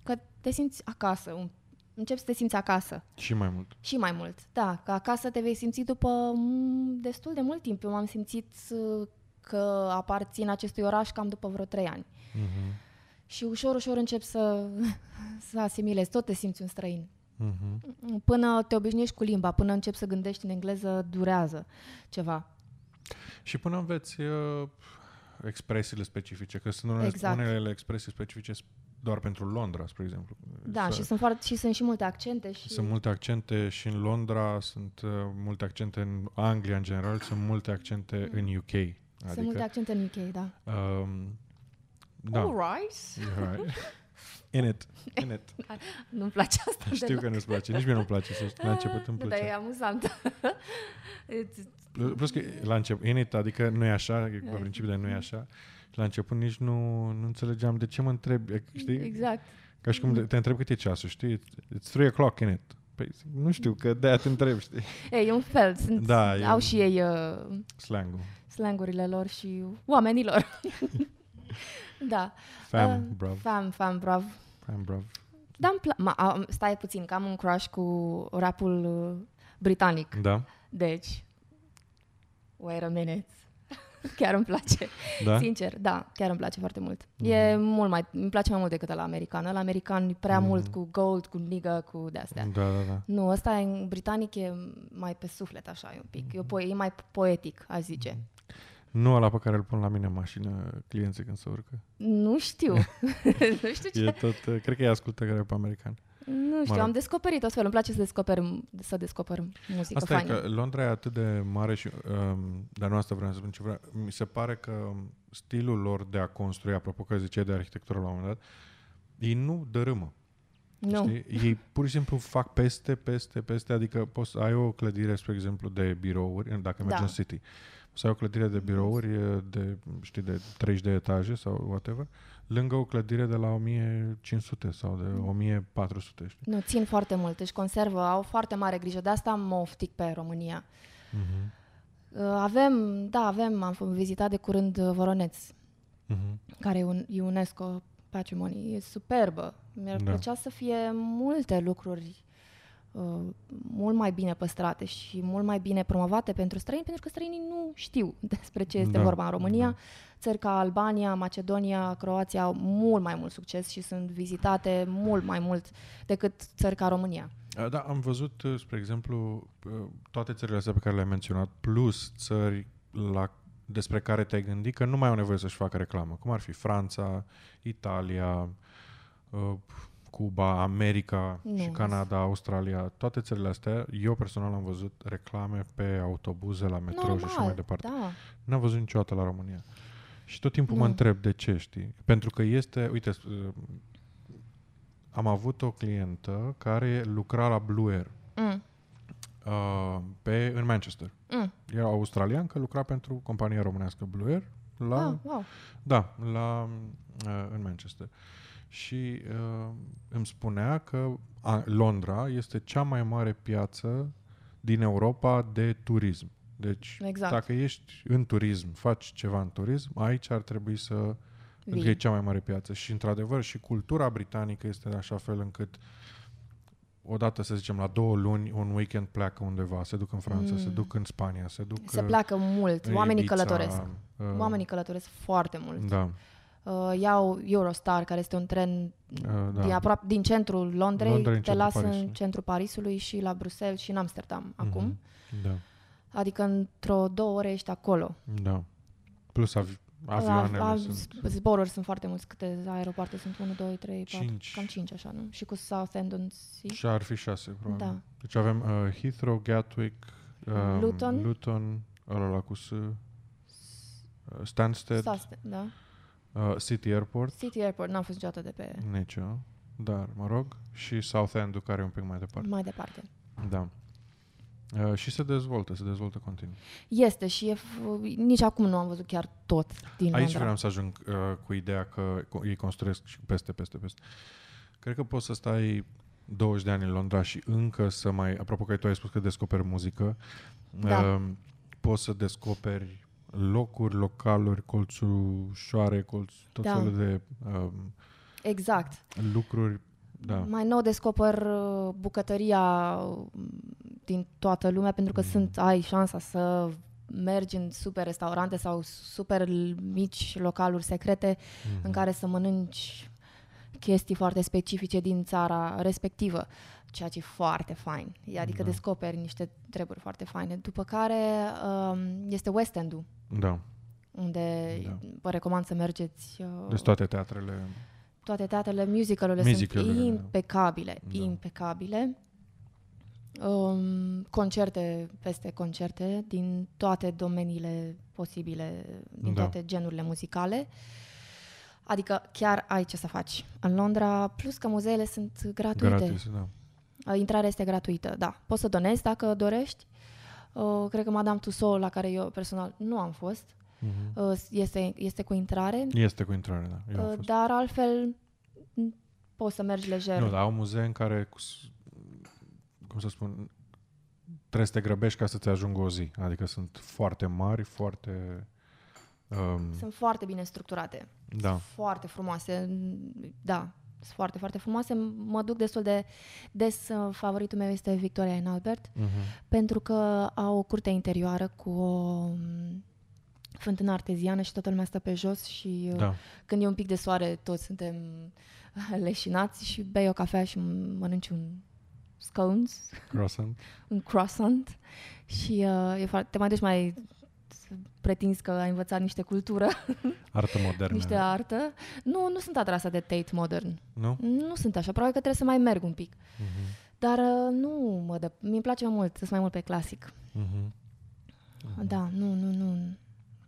că te simți acasă un Începi să te simți acasă. Și mai mult. Și mai mult, da. Că acasă te vei simți după destul de mult timp. Eu m-am simțit că aparțin acestui oraș cam după vreo trei ani. Uh-huh. Și ușor, ușor încep să, să asimilezi. Tot te simți un străin. Uh-huh. Până te obișnuiești cu limba, până începi să gândești în engleză, durează ceva. Și până înveți uh, expresiile specifice, că sunt unele, exact. unele expresii specifice doar pentru Londra, spre exemplu. Da, S-a... și sunt foarte, și sunt și multe accente. Și... Sunt multe accente și în Londra, sunt uh, multe accente în Anglia, în general, sunt multe accente mm. în U K. Adică, sunt multe accente în U K, da. Um, da. All right. All right. In it, in it. Da, nu-mi place asta. Știu deloc. Că nu-ți place, nici mie nu-mi place. La început îmi plăcea. Dar e amuzant. Plus că la început, in it, adică nu e așa, la principiu, dar nu e așa. La început nici nu, nu înțelegeam de ce mă întreb, știi? Exact. Ca și cum te întreb cât e ceasul, știi? It's three o'clock in it. Păi, nu știu, că de-aia te întreb, știi? Ei, e un fel, sunt, da, au și ei uh, slang-ul. slang-urile lor și oamenilor. Da. Fam, uh, brav. Fam, fam, brav. Fam, brav. Dar pla- stai puțin, că am un crush cu rapul uh, britanic. Da. Deci, wait a minute. Chiar îmi place. Da? Sincer, da, chiar îmi place foarte mult. Mm. E mult mai, îmi place mai mult decât ăla american. Ăla american e prea mm. mult cu gold, cu nigga, cu de-astea. Da, da, da. Nu, ăsta în britanic e mai pe suflet așa, e un pic. E, po- e mai poetic, a zice. Nu ăla pe care îl pun la mine în mașină clienții când se urcă. Nu știu. Nu știu ce. E tot, cred că e ascultă care e pe american. Nu știu, am descoperit astfel. Îmi place să descoper, să descoper muzică. Asta faină. E că Londra e atât de mare și, um, dar nu asta vreau să spun ce vreau. Mi se pare că stilul lor de a construi, apropo că ziceai de arhitectură la un moment dat, ei nu dărâmă. Nu. Știi? Ei pur și simplu fac peste, peste, peste. Adică poți, ai o clădire, spre exemplu, de birouri, dacă mergi da. în city. Sau o clădire de birouri de, știi, de treizeci de etaje sau whatever, lângă o clădire de la o mie cinci sute sau de o mie patru sute. Știi? Nu, țin foarte mult, își conservă, au foarte mare grijă. De asta mă oftic pe România. Uh-huh. Avem, da, avem, am vizitat de curând Voroneț, uh-huh. care e un UNESCO Patrimony. E superbă. Mi-ar da. plăcea să fie multe lucruri Uh, mult mai bine păstrate și mult mai bine promovate pentru străini, pentru că străinii nu știu despre ce este da. vorba în România. Da. Țări ca Albania, Macedonia, Croația au mult mai mult succes și sunt vizitate mult mai mult decât țări ca România. Da, am văzut, spre exemplu, toate țările astea pe care le-ai menționat, plus țări la, despre care te-ai gândit că nu mai au nevoie să-și facă reclamă, cum ar fi Franța, Italia, uh, Cuba, America nu, și Canada, Australia, toate țările astea, eu personal am văzut reclame pe autobuze, la metrou Normal, și așa mai departe. Da. N-am văzut niciodată la România. Și tot timpul nu. mă întreb de ce, știi? Pentru că este, uite, am avut o clientă care lucra la Blue Air mm. pe, în Manchester. Mm. Era australian, că lucra pentru compania românească Blue Air la, ah, wow. da, la, în Manchester. Și uh, îmi spunea că Londra este cea mai mare piață din Europa de turism. Deci exact. dacă ești în turism, faci ceva în turism, aici ar trebui să fie cea mai mare piață. Și într-adevăr și cultura britanică este de așa fel încât odată, să zicem, la două luni, un weekend pleacă undeva, se duc în Franța, mm. se duc în Spania, se duc... Se pleacă mult, oamenii Ibiza, călătoresc. Uh, oamenii călătoresc foarte mult. Da. Uh, iau Eurostar, care este un tren uh, da. de aproape, din centrul Londrei, Londra, te lasă Parisului. în centrul Parisului și la Bruxelles și în Amsterdam mm-hmm. acum. Da. Adică într-o două ore ești acolo. Da. Plus avi- avioanele la, la sunt... Zboruri sunt foarte mulți, câte aeropoarte sunt? unu, doi, trei, patru, cinci. Cam cinci, așa, nu? Și cu Southend-on-Sea. Și ar fi șase, probabil. Da. Deci avem uh, Heathrow, Gatwick, um, Luton, Luton ăla cu S, uh, Stansted. Stansted, da. Uh, City Airport. City Airport, n-am fost niciodată de pe... Nicio, dar mă rog. Și Southend-ul, care e un pic mai departe. Mai departe. Da. Uh, și se dezvoltă, se dezvoltă continuu. Este și e f- nici acum nu am văzut chiar tot din Londra. Aici vreau să ajung uh, cu ideea că ei construiesc și peste, peste, peste. Cred că poți să stai douăzeci de ani în Londra și încă să mai... Apropo că tu ai spus că descoperi muzică. Da. Uh, poți să descoperi locuri, localuri, colțușoare, colț, tot da. felul de um, exact. lucruri. Da. Mai nou descoper bucătăria din toată lumea, pentru că mm. sunt, ai șansa să mergi în super restaurante sau super mici localuri secrete mm. în care să mănânci chestii foarte specifice din țara respectivă, ceea ce e foarte fain. Adică da. descoperi niște treburi foarte faine. După care um, este West End-ul. Da. Unde da. vă recomand să mergeți. Uh, deci toate teatrele. Toate teatrele, musical-urile musical-urile sunt impecabile. Da. Impecabile. Um, concerte peste concerte din toate domeniile posibile, din da. toate genurile muzicale. Adică chiar ai ce să faci în Londra, plus că muzeele sunt gratuite. Gratis, da. Intrarea este gratuită, da. Poți să donezi dacă dorești. Uh, cred că Madame Tussauds, la care eu personal nu am fost, uh-huh. uh, este, este cu intrare. Este cu intrare, da. Eu am uh, fost. Dar altfel poți să mergi lejer. Nu, dar au muzee în care, cum să spun, trebuie să te grăbești ca să-ți ajungă o zi. Adică sunt foarte mari, foarte... Um... Sunt foarte bine structurate. Da. Sunt foarte frumoase. Da, sunt foarte, foarte frumoase. Mă duc destul de des. Favoritul meu este Victoria and Albert, uh-huh. pentru că au o curte interioară cu o fântână arteziană și toată lumea stă pe jos și da. Când e un pic de soare toți suntem leșinați și bei o cafea și mănânci un scones. Croissant. Un croissant. Și uh, e, te mai duci mai... pretinzi că ai învățat niște cultură. Artă modernă. Niște artă. Nu, nu sunt atrasă de Tate Modern. Nu? Nu sunt așa. Probabil că trebuie să mai merg un pic. Uh-huh. Dar nu mă dă. Mi-mi place mai mult. Sunt mai mult pe clasic. Uh-huh. Uh-huh. Da, nu, nu, nu.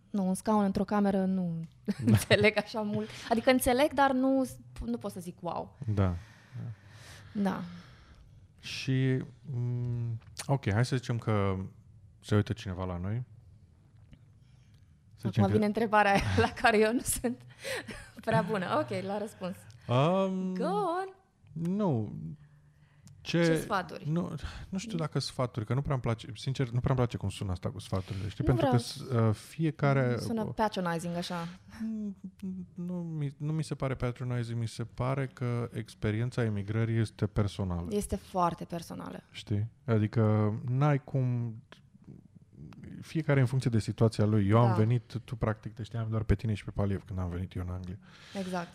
Nu, un scaun într-o cameră nu înțeleg așa mult. Adică înțeleg, dar nu, nu pot să zic wow. Da. Da. Și, m- ok, hai să zicem că se uită cineva la noi. Acum vine întrebarea la care eu nu sunt prea bună. Ok, la răspuns. Um, Go on! Nu. Ce, ce sfaturi? Nu, nu știu dacă sfaturi, că nu prea-mi place, sincer, nu prea-mi place cum sună asta cu sfaturile. Știi? Nu Pentru vreau. Că fiecare... Sună patronizing, așa. Nu mi, nu mi se pare patronizing, mi se pare că experiența emigrării este personală. Este foarte personală. Știi? Adică n-ai cum... Fiecare în funcție de situația lui. Eu da. Am venit, tu practic te știam doar pe tine și pe Paliev când am venit eu în Anglia. Exact.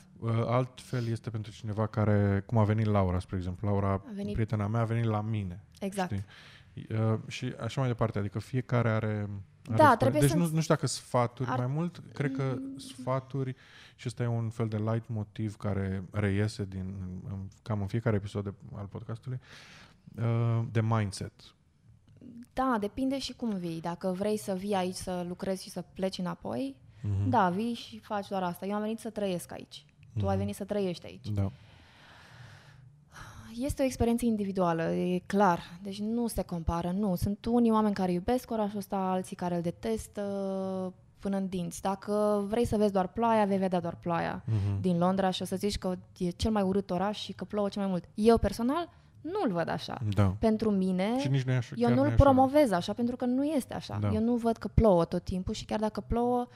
Altfel este pentru cineva care, cum a venit Laura, spre exemplu. Laura, venit... prietena mea, a venit la mine. Exact. Știi? Și așa mai departe. Adică fiecare are... Da, are trebuie deci să... nu, nu știu dacă sfaturi ar... mai mult. Cred că sfaturi, și ăsta e un fel de light motiv care reiese din, cam în fiecare episod de, al podcastului, de mindset. Da, depinde și cum vii. Dacă vrei să vii aici, să lucrezi și să pleci înapoi, mm-hmm. da, vii și faci doar asta. Eu am venit să trăiesc aici. Mm-hmm. Tu ai venit să trăiești aici. Da. Este o experiență individuală, e clar. Deci nu se compară, nu. Sunt unii oameni care iubesc orașul ăsta, alții care îl detestă până în dinți. Dacă vrei să vezi doar ploaia, vei vedea doar ploaia mm-hmm. din Londra și o să zici că e cel mai urât oraș și că plouă cel mai mult. Eu personal... nu-l văd așa. Da. Pentru mine, așa, eu nu-l promovez așa. așa, pentru că nu este așa. Da. Eu nu văd că plouă tot timpul și chiar dacă plouă,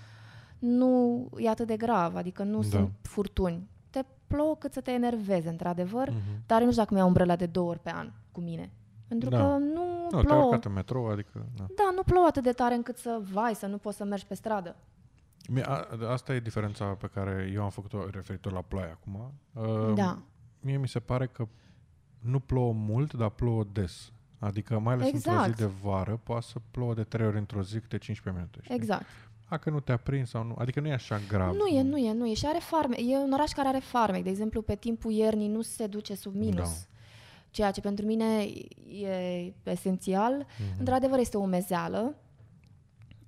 nu e atât de grav, adică nu da. Sunt furtuni. Te plouă cât să te enervezi, într-adevăr, uh-huh. dar nu știu dacă mi-au umbrela de două ori pe an cu mine. Pentru da. Că nu, nu plouă. Te-ai urcat în metrou, adică... Da. Da, nu plouă atât de tare încât să vai, să nu poți să mergi pe stradă. A, asta e diferența pe care eu am făcut-o referitor la ploaie acum. Uh, da. Mie mi se pare că nu plouă mult, dar plouă des. Adică mai ales exact. Într-o zi de vară poate să plouă de trei ori într-o zi câte cincisprezece minute. Știi? Exact. Dacă nu te-a prins sau nu. Adică nu e așa grav. Nu e, nu e, nu e. Și are farmec. E un oraș care are farmec. De exemplu, pe timpul iernii nu se duce sub minus. Da. Ceea ce pentru mine e esențial. Mm-hmm. Într-adevăr este o umezeală.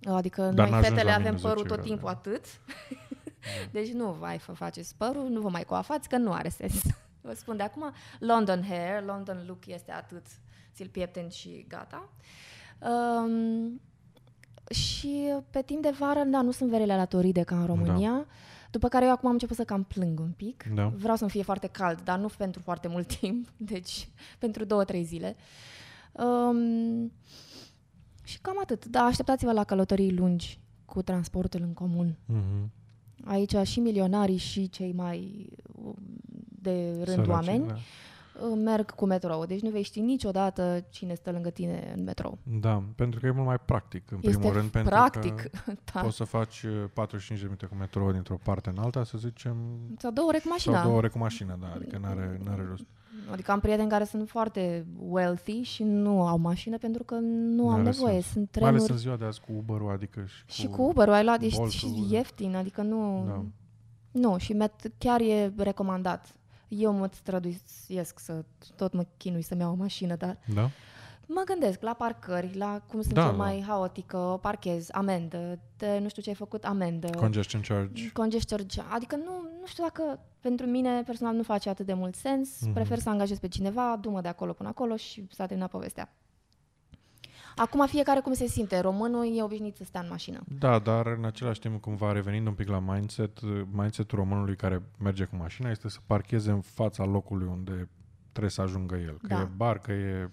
Adică dar noi fetele avem părul tot timpul de. Atât. Mm. Deci nu vă faceți părul, nu vă mai coafați, că nu are sens. Vă spun de acum, London hair, London look este atât, ți-l piepteni și gata. Um, și pe timp de vară, da, nu sunt verele la toride ca în România, da. După care eu acum am început să cam plâng un pic. Da. Vreau să-mi fie foarte cald, dar nu pentru foarte mult timp, deci pentru două, trei zile. Um, și cam atât. Da, așteptați-vă la călătorii lungi cu transportul în comun. Mm-hmm. Aici și milionarii și cei mai... de rând Sărăcii, oameni, da. Merg cu metrou. Deci nu vei ști niciodată cine stă lângă tine în metrou. Da, pentru că e mult mai practic, în este primul rând, practic, pentru că da. Poți să faci patruzeci și cinci de minute cu metrou dintr-o parte în alta, să zicem... Sau două ore cu mașina. Sau două ore cu mașina, da, adică n-are, n-are rost. Adică am prieteni care sunt foarte wealthy și nu au mașină pentru că nu n-are au nevoie. Sens. Sunt trenuri... Mai ales în ziua de azi cu Uber-ul, adică și cu... Și cu Uber-ul ai luat, ești și ieftin, adică nu... Da. Nu, și met- chiar e recomandat. Eu mă străduiesc să tot mă chinui să-mi iau o mașină, dar da? Mă gândesc la parcări, la cum sunt da, eu mai da. haotică, o parchez, amendă, te, nu știu ce ai făcut, amendă. Congestion charge. Congestion charge. Adică nu, nu știu dacă pentru mine personal nu face atât de mult sens, mm-hmm. prefer să angajez pe cineva, du-mă de acolo până acolo și s-a terminat povestea. Acum fiecare cum se simte, românul e obișnuit să stea în mașină. Da, dar în același timp cumva revenind un pic la mindset, mindsetul românului care merge cu mașina este să parcheze în fața locului unde trebuie să ajungă el. Că da. E bar, că e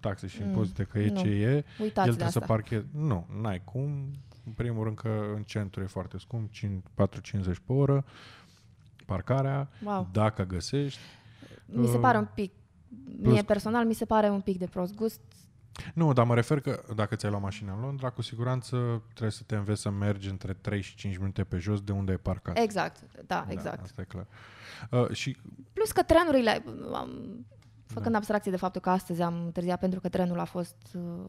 taxe și impozite, că e nu. ce e, uitați el trebuie să parcheze. Nu, n-ai cum. În primul rând că în centru e foarte scump, patru cincizeci pe oră, parcarea, wow. dacă găsești. Mi se pare un pic, plus, mie personal, mi se pare un pic de prost gust. Nu, dar mă refer că dacă ți-ai luat mașina în Londra, cu siguranță trebuie să te înveți să mergi între trei și cinci minute pe jos de unde ai parcat. Exact, da, exact. Da, asta e clar. Uh, și... Plus că trenurile, am, făcând da. abstracție de faptul că astăzi am întârziat pentru că trenul a fost... Uh,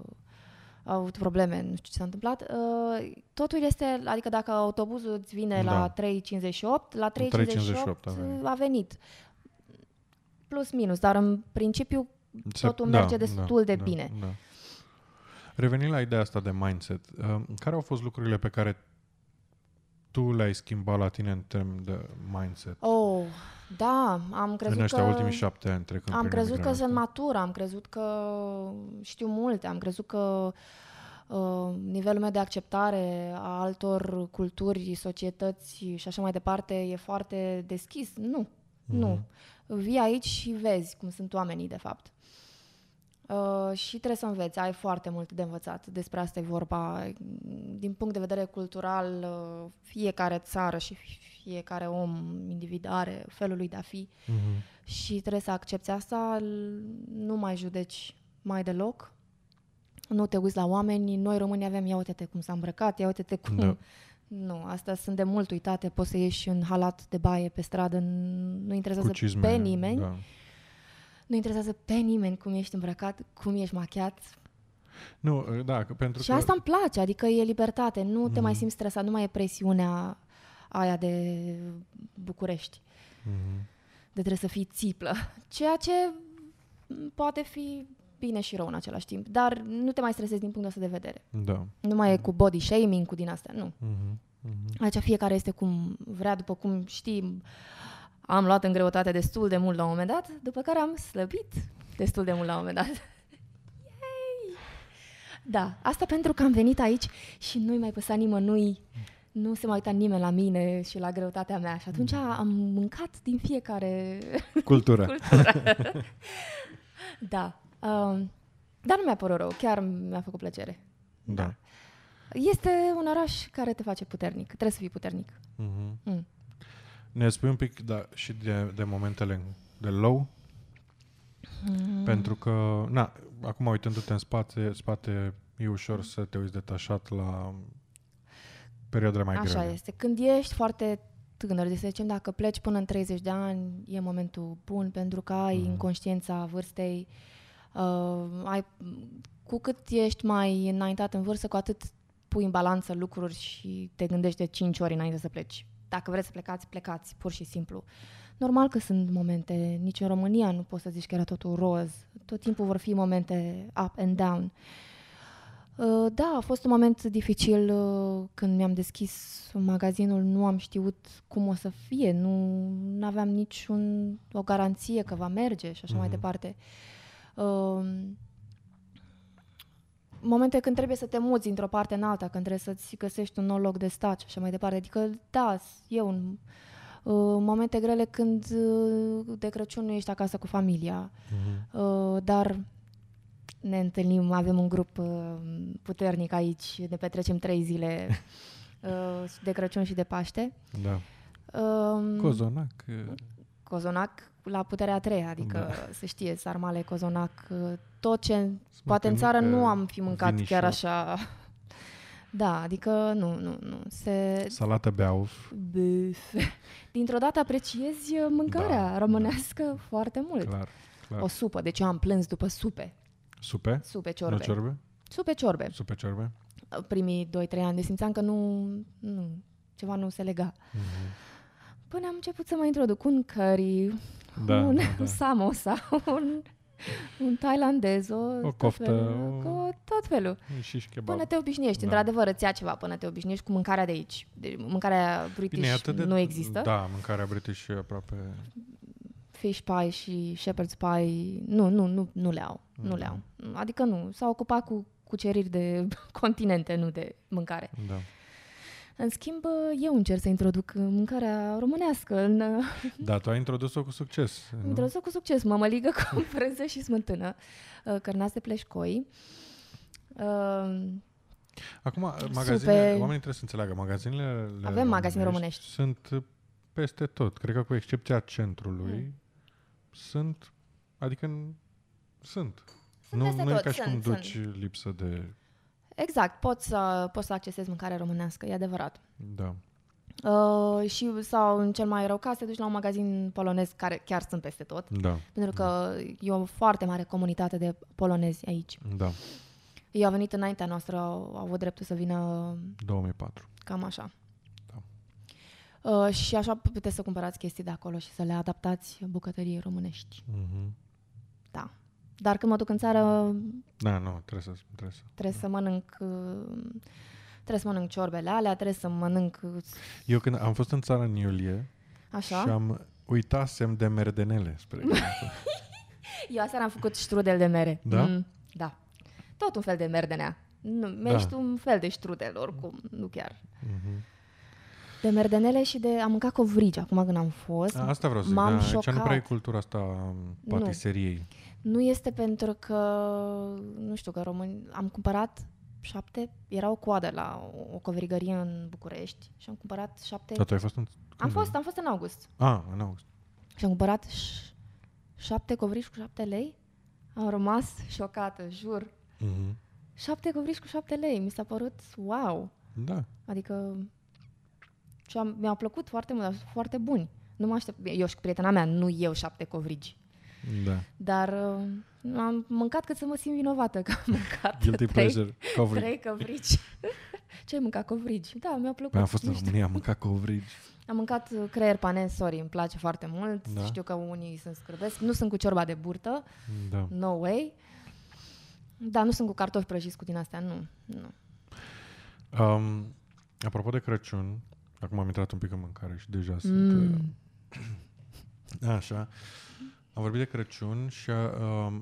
au avut probleme, nu știu ce s-a întâmplat. Uh, totul este, adică dacă autobuzul îți vine da. la trei cincizeci și opt, la trei cincizeci și opt a venit. Plus minus, dar în principiu totul Se, merge da, destul da, de da, bine. Da. Revenind la ideea asta de mindset, uh, care au fost lucrurile pe care tu le-ai schimbat la tine în termen de mindset? Oh, da, am crezut că... În ăștia ultimii șapte ani trecând Am crezut că asta. sunt matură, am crezut că știu multe, am crezut că uh, nivelul meu de acceptare a altor culturi, societăți și așa mai departe e foarte deschis. Nu, mm-hmm. nu. Vii aici și vezi cum sunt oamenii, de fapt. Uh, și trebuie să înveți, ai foarte mult de învățat, despre asta e vorba. Din punct de vedere cultural, uh, fiecare țară și fiecare om individ are felul lui de a fi uh-huh. și trebuie să accepti asta, nu mai judeci mai deloc, nu te uiți la oameni. Noi români avem, ia uite-te cum s-a îmbrăcat, ia uite-te cum... Da. Nu, astea sunt de mult uitate, poți să ieși în halat de baie pe stradă, nu interesează cizme, pe nimeni. Da. Nu interesează pe nimeni cum ești îmbrăcat, cum ești machiat. Nu, da, pentru și că... asta îmi place, adică e libertate, nu mm. te mai simți stresat, nu mai e presiunea aia de București, mm. de trebuie să fii țiplă, ceea ce poate fi bine și rău în același timp, dar nu te mai stresezi din punctul ăsta de vedere. Da. Nu mai e cu body shaming, cu din astea, nu. Mm-hmm. Mm-hmm. Aici fiecare este cum vrea, după cum știi. Am luat în greutate destul de mult la un moment dat, după care am slăbit destul de mult la un moment dat. Yay! Da, asta pentru că am venit aici și nu-i mai păsa nimănui, nu se mai uita nimeni la mine și la greutatea mea. Și atunci am mâncat din fiecare cultură. cultură. Da, um, dar nu mi-a părut rău, chiar mi-a făcut plăcere. Da. Da. Este un oraș care te face puternic, trebuie să fii puternic. Mhm. Mm. Ne spui un pic da, și de, de momentele de low, mm. pentru că, na, acum uitându-te în spate, spate, e ușor să te uiți detașat la perioadele mai grele. Așa este. Când ești foarte tânăr, de să zicem, dacă pleci până în treizeci de ani, e momentul bun, pentru că ai mm. inconștiența vârstei, uh, ai, cu cât ești mai înaintat în vârstă, cu atât pui în balanță lucruri și te gândești de cinci ori înainte să pleci. Dacă vreți să plecați, plecați, pur și simplu. Normal că sunt momente, nici în România nu poți să zici că era totul roz. Tot timpul vor fi momente up and down. Da, a fost un moment dificil când mi-am deschis magazinul, nu am știut cum o să fie, nu aveam niciun o garanție că va merge și așa mm-hmm. mai departe. Momente când trebuie să te muți dintr-o parte în alta, când trebuie să-ți găsești un nou loc de stat și așa mai departe. Adică, da, e un uh, momente grele când uh, de Crăciun nu ești acasă cu familia, mm-hmm. uh, dar ne întâlnim, avem un grup uh, puternic aici, ne petrecem trei zile uh, de Crăciun și de Paște. Da. Uh, Cozonac. Cozonac la puterea a treia, adică da. se știe, sarmale, cozonac, tot ce... S-mă poate în țară nu am fi mâncat vinișor. Chiar așa. Da, adică nu, nu, nu. Se... Salată beauf. Buf. Dintr-o dată apreciezi mâncarea da, românească da. foarte mult. Clar, clar. O supă, deci eu am plâns după supe. Supe? Supe ciorbe. Nu ciorbe? Supe ciorbe. Supe ciorbe. Primii doi trei ani de simțeam că nu, nu, ceva nu se lega. Mm-hmm. Până am început să mă introduc un curry, da, un da, da. samosa, un un tailandez, o, o coftă, tot felul, o... tot felul. Până te obișnuiești, da. Într-adevăr îți ia ceva până te obișnuiești cu mâncarea de aici. Deci mâncarea british Bine, nu de... există. Da, mâncarea british e aproape... Fish pie și shepherd's pie, nu, nu, nu, nu le au, mm. nu le au. Adică nu, s-au ocupat cu cuceriri de continente, nu de mâncare. Da. În schimb, eu încerc să introduc mâncarea românească. În... Da, tu ai introdus-o cu succes. Am introdus-o cu succes, mămăligă cu frânză și smântână, cărnați de pleșcoi. Acum, magazinele, super... oamenii trebuie să înțeleagă, magazinele avem magazine românești sunt peste tot. Cred că cu excepția centrului mm. sunt, adică sunt. sunt nu nu e ca și cum duci sunt. lipsă de... Exact, poți să, poți să accesezi mâncare românească, e adevărat. Da. Uh, și sau în cel mai rău caz te duci la un magazin polonez, care chiar sunt peste tot. Da. Pentru că da. e o foarte mare comunitate de polonezi aici. Da. Ei au venit înaintea noastră, au, au avut dreptul să vină... două mii patru Cam așa. Da. Uh, și așa puteți să cumpărați chestii de acolo și să le adaptați bucătăriei românești. Mhm. Da. Dar când mă duc în țară, da, nu, trebuie să trebuie să, trebuie să mănânc trebuie să mănânc ciorbele alea, trebuie să mănânc. Eu când am fost în țară în iulie, așa? Și am uitasem de merdenele, spre exemplu. Eu aseară am făcut strudel de mere. Da? Mm, da. Tot un fel de merdenea. Nu, mești da. un fel de strudel, oricum, nu chiar. Mm-hmm. De merdenele și de... Am mâncat covrigi acum când am fost. A, asta vreau să zic, m-am șocat. Cea nu prea e cultura asta patiseriei. Nu. nu este pentru că, nu știu, că români... Am cumpărat șapte... Era o coadă la o covrigărie în București și am cumpărat șapte... Dar tu ai fost în... Am fost, am fost în august. Ah, în august. Și am cumpărat ș- șapte covrigi cu șapte lei. Am rămas șocată, jur. Mm-hmm. Șapte covrigi cu șapte lei. Mi s-a părut wow. Da. Adică... Și am, mi-au plăcut foarte mult, foarte buni. Nu mă aștept, eu și cu prietena mea, nu eu șapte covrigi. Da. Dar uh, am mâncat cât să mă simt vinovată că am mâncat Guilty trei, pleasure. Covrigi. trei covrigi. Ce ai mâncat covrigi? Da, mi-au plăcut. Păi am fost în România, am mâncat covrigi. Am mâncat creier panensori, îmi place foarte mult. Da. Știu că unii se scârbesc. Nu sunt cu ciorba de burtă, da. no way. Dar nu sunt cu cartofi prăjiți cu din astea, nu. nu. Um, apropo de Crăciun, acum am intrat un pic în mâncare și deja mm. sunt... Uh, așa. Am vorbit de Crăciun și uh,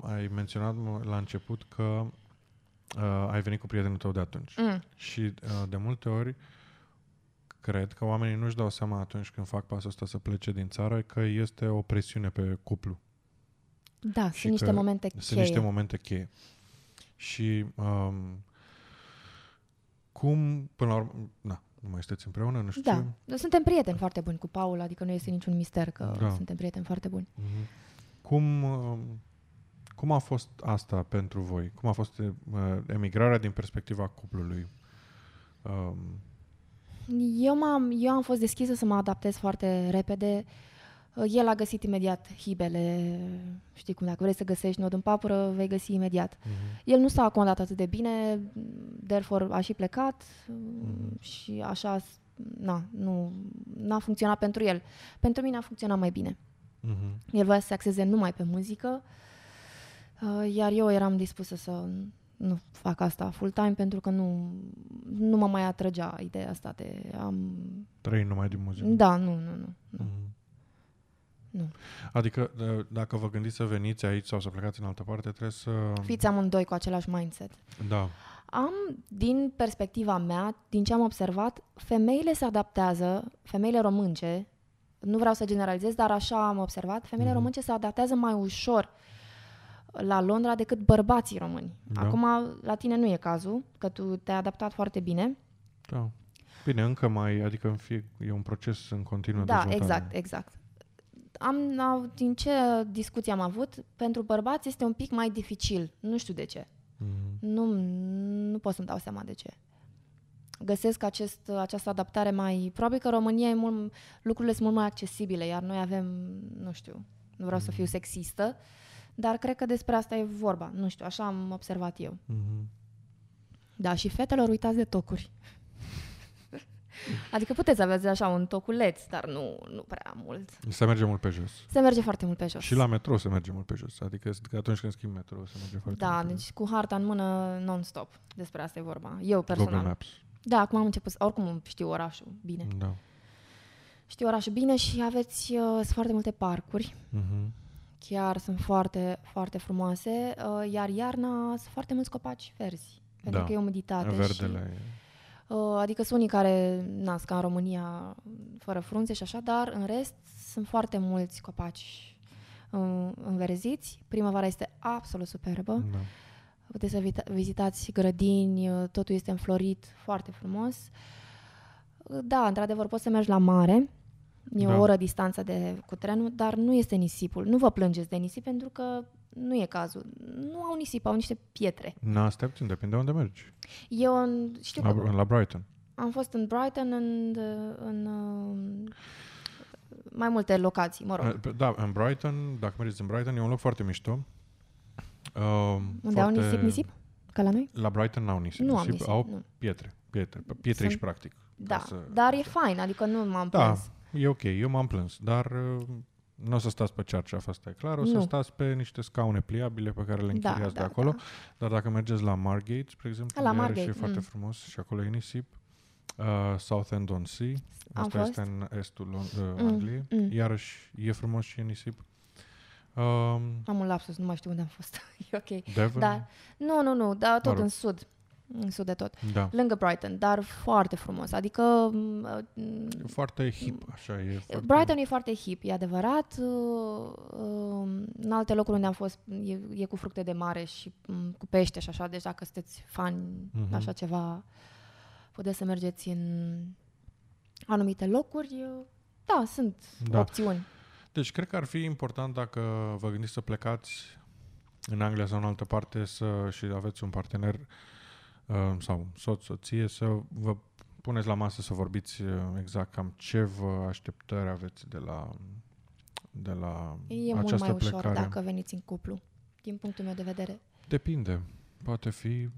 ai menționat la început că uh, ai venit cu prietenul tău de atunci. Mm. Și uh, de multe ori cred că oamenii nu-și dau seama atunci când fac pasul ăsta să plece din țară că este o presiune pe cuplu. Da, și sunt niște momente cheie. Sunt niște momente cheie. Și um, cum, până la urmă... Na, nu mai sunteți împreună, nu știu da. ce... Suntem prieteni foarte buni cu Paul, adică nu este niciun mister că da. suntem prieteni foarte buni. Mm-hmm. Cum, cum a fost asta pentru voi? Cum a fost uh, emigrarea din perspectiva cuplului? Um. Eu, m-am, eu am fost deschisă să mă adaptez foarte repede. El a găsit imediat hibele, știi cum, dacă vrei să găsești nod în papură, vei găsi imediat. Uh-huh. El nu s-a acomodat atât de bine, therefore a și plecat uh-huh. și așa, na, nu, n-a funcționat pentru el. Pentru mine a funcționat mai bine. Uh-huh. El voia să se axeze numai pe muzică, uh, iar eu eram dispusă să nu fac asta full-time, pentru că nu, nu mă mai atrăgea ideea asta de... Am... Trăi numai din muzică. Da, nu, nu, nu. nu. Uh-huh. Nu. Adică dacă vă gândiți să veniți aici sau să plecați în altă parte, trebuie să... Fiți amândoi cu același mindset. Da. Am, din perspectiva mea, din ce am observat, femeile se adaptează, femeile românce, nu vreau să generalizez, dar așa am observat, femeile mm-hmm. românce se adaptează mai ușor la Londra decât bărbații români. Da. Acum, la tine nu e cazul, că tu te-ai adaptat foarte bine. Da. Bine, încă mai, adică în fie, e un proces în continuă da, dezvoltare. Da, exact, exact. Am, din ce discuții am avut, pentru bărbați este un pic mai dificil. Nu știu de ce. Mm-hmm. Nu, nu pot să-mi dau seama de ce. Găsesc acest, această adaptare mai... Probabil că în România e mult, lucrurile sunt mult mai accesibile, iar noi avem, nu știu, nu vreau mm-hmm. să fiu sexistă, dar cred că despre asta e vorba. Nu știu, așa am observat eu. Mm-hmm. Da, și fetelor uitați de tocuri. Adică puteți avea așa un toculeț, dar nu, nu prea mult. Se merge mult pe jos. Se merge foarte mult pe jos. Și la metrou se merge mult pe jos. Adică atunci când schimb metrou se merge foarte da, mult. Da, deci cu harta în mână non-stop. Despre asta e vorba. Eu personal. Google Maps. Da, acum am început. Oricum știu orașul bine. Da. Știu orașul bine și aveți uh, foarte multe parcuri. Uh-huh. Chiar sunt foarte, foarte frumoase. Uh, iar iarna sunt foarte mulți copaci verzi. Pentru da. Că e umiditate. Verdele și, uh, adică sunt unii care nasc ca în România fără frunze și așa, dar în rest sunt foarte mulți copaci uh, înverziți. Primăvara este absolut superbă. Da. Puteți să vita- vizitați grădini, totul este înflorit, foarte frumos. Da, într-adevăr, poți să mergi la mare, e da. O oră distanță de, cu trenul, dar nu este nisipul. Nu vă plângeți de nisip, pentru că nu e cazul. Nu au nisip, au niște pietre. Na, asta puțin, depinde de unde mergi. Eu în, știu la, că... La Brighton. Am fost în Brighton, în... în mai multe locații, mă rog. Da, în Brighton, dacă mergeți în Brighton, e un loc foarte mișto. Uh, unde au nisip, nisip? Ca la noi? La Brighton n-au nisip. Nu nisip, nisip, au nu. pietre. Pietre, pietre și practic. Da, să, dar e fain, adică nu m-am da, plâns. Da, e ok, eu m-am plâns, dar uh, nu o să stați pe cearceaf, asta e clar, o să nu. stați pe niște scaune pliabile pe care le închiriați da, de da, acolo, da. Dar dacă mergeți la Margate, spre exemplu, la Margate. Și e foarte mm. frumos și acolo e nisip, uh, Southend-on-Sea, asta fost? este în estul uh, mm. Angliei, mm. iarăși e frumos și e nisip. Um, am un lapsus, nu mai știu unde am fost. E ok. Devon? Dar, nu, nu, nu, dar tot în sud. În sud de tot. Da. Lângă Brighton, dar foarte frumos. Adică... E foarte hip, așa e. Foarte... Brighton e foarte hip, e adevărat. În alte locuri unde am fost e, e cu fructe de mare și cu pește și așa. Deci dacă sunteți fani uh-huh. așa ceva, puteți să mergeți în anumite locuri. Da, sunt da. opțiuni. Deci cred că ar fi important dacă vă gândiți să plecați în Anglia sau în altă parte să, și aveți un partener sau soț, soție, să vă puneți la masă să vorbiți exact cam ce vă așteptări aveți de la, de la această plecare. E mult mai ușor plecare. Dacă veniți în cuplu, din punctul meu de vedere. Depinde. Poate fi...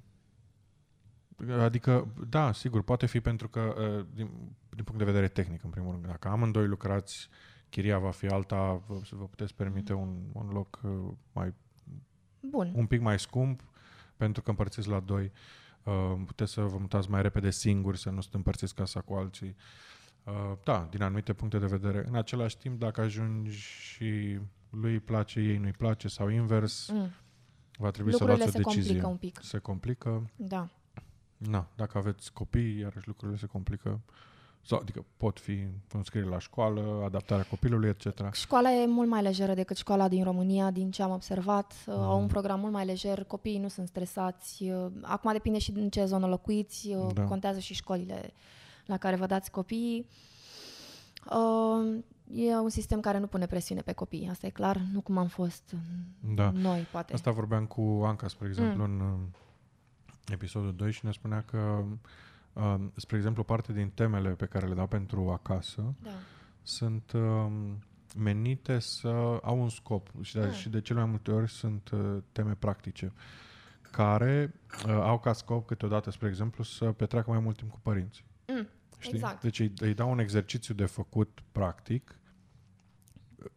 Adică, da, sigur, poate fi pentru că, din, din punct de vedere tehnic, în primul rând, dacă amândoi lucrați, chiria va fi alta, vă, vă puteți permite un, un loc mai... Bun. Un pic mai scump, pentru că împărțiți la doi. Puteți să vă mutați mai repede singuri, să nu împărțiți casa cu alții. Da, din anumite puncte de vedere. În același timp, dacă ajungi și lui îi place, ei nu-i place sau invers, mm. va trebui lucrurile să luați o decizie. Lucrurile se complică un pic. Se complică. Da. Na, dacă aveți copii, iarăși lucrurile se complică. Sau, adică pot fi înscrieri la școală, adaptarea copilului, et cetera. Școala e mult mai lejeră decât școala din România, din ce am observat. Mm. Au un program mult mai lejer, copiii nu sunt stresați. Acum depinde și din ce zonă locuiți, da. Contează și școlile la care vă dați copiii. E un sistem care nu pune presiune pe copii, asta e clar, nu cum am fost da. Noi, poate. Asta vorbeam cu Anca, spre exemplu, mm. în episodul doi și ne spunea că Um, spre exemplu, parte din temele pe care le dau pentru acasă da. Sunt um, menite să au un scop și de, da. Și de cele mai multe ori sunt uh, teme practice care uh, au ca scop câteodată, spre exemplu, să petreacă mai mult timp cu părinții. Mm, știi? Exact. Deci îi, îi dau un exercițiu de făcut practic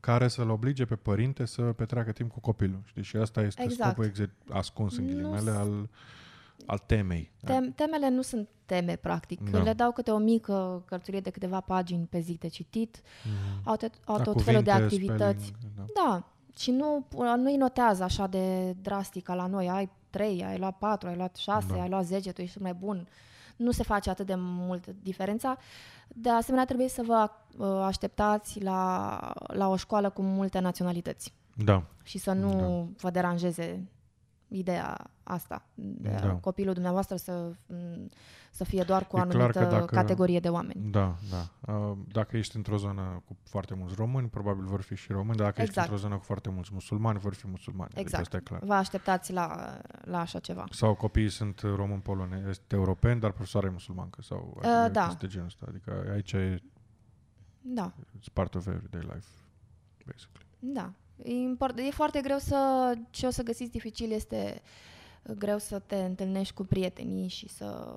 care să-l oblige pe părinte să petreacă timp cu copilul. Știi? Și asta este exact. Scopul exer- ascuns în ghilimele nu... al... al temei. Tem- temele nu sunt teme, practic. Da. Le dau câte o mică cărțurie de câteva pagini pe zi de citit. Mm. Au, te- au tot cuvinte, felul de activități. Spelling, da. Da. Și nu îi notează așa de drastic ca la noi. Ai trei, ai luat patru, ai luat șase, da. Ai luat zece, tu ești mai bun. Nu se face atât de mult diferența. De asemenea, trebuie să vă așteptați la, la o școală cu multe naționalități. Da. Și să nu da. Vă deranjeze ideea asta. Da. Copilul dumneavoastră să, să fie doar cu o anumită dacă, categorie de oameni. Da, da. Dacă ești într-o zonă cu foarte mulți români, probabil vor fi și români, dar dacă exact. Ești într-o zonă cu foarte mulți musulmani, vor fi musulmani. Exact. Deci asta e clar. Vă așteptați la, la așa ceva. Sau copiii sunt români polonezi, europeni, dar profesoara e musulmancă. Sau uh, adică da. Este genul ăsta. Adică aici e da. It's part of everyday life, basically. Da. E foarte greu să... Ce o să găsiți dificil este greu să te întâlnești cu prietenii și să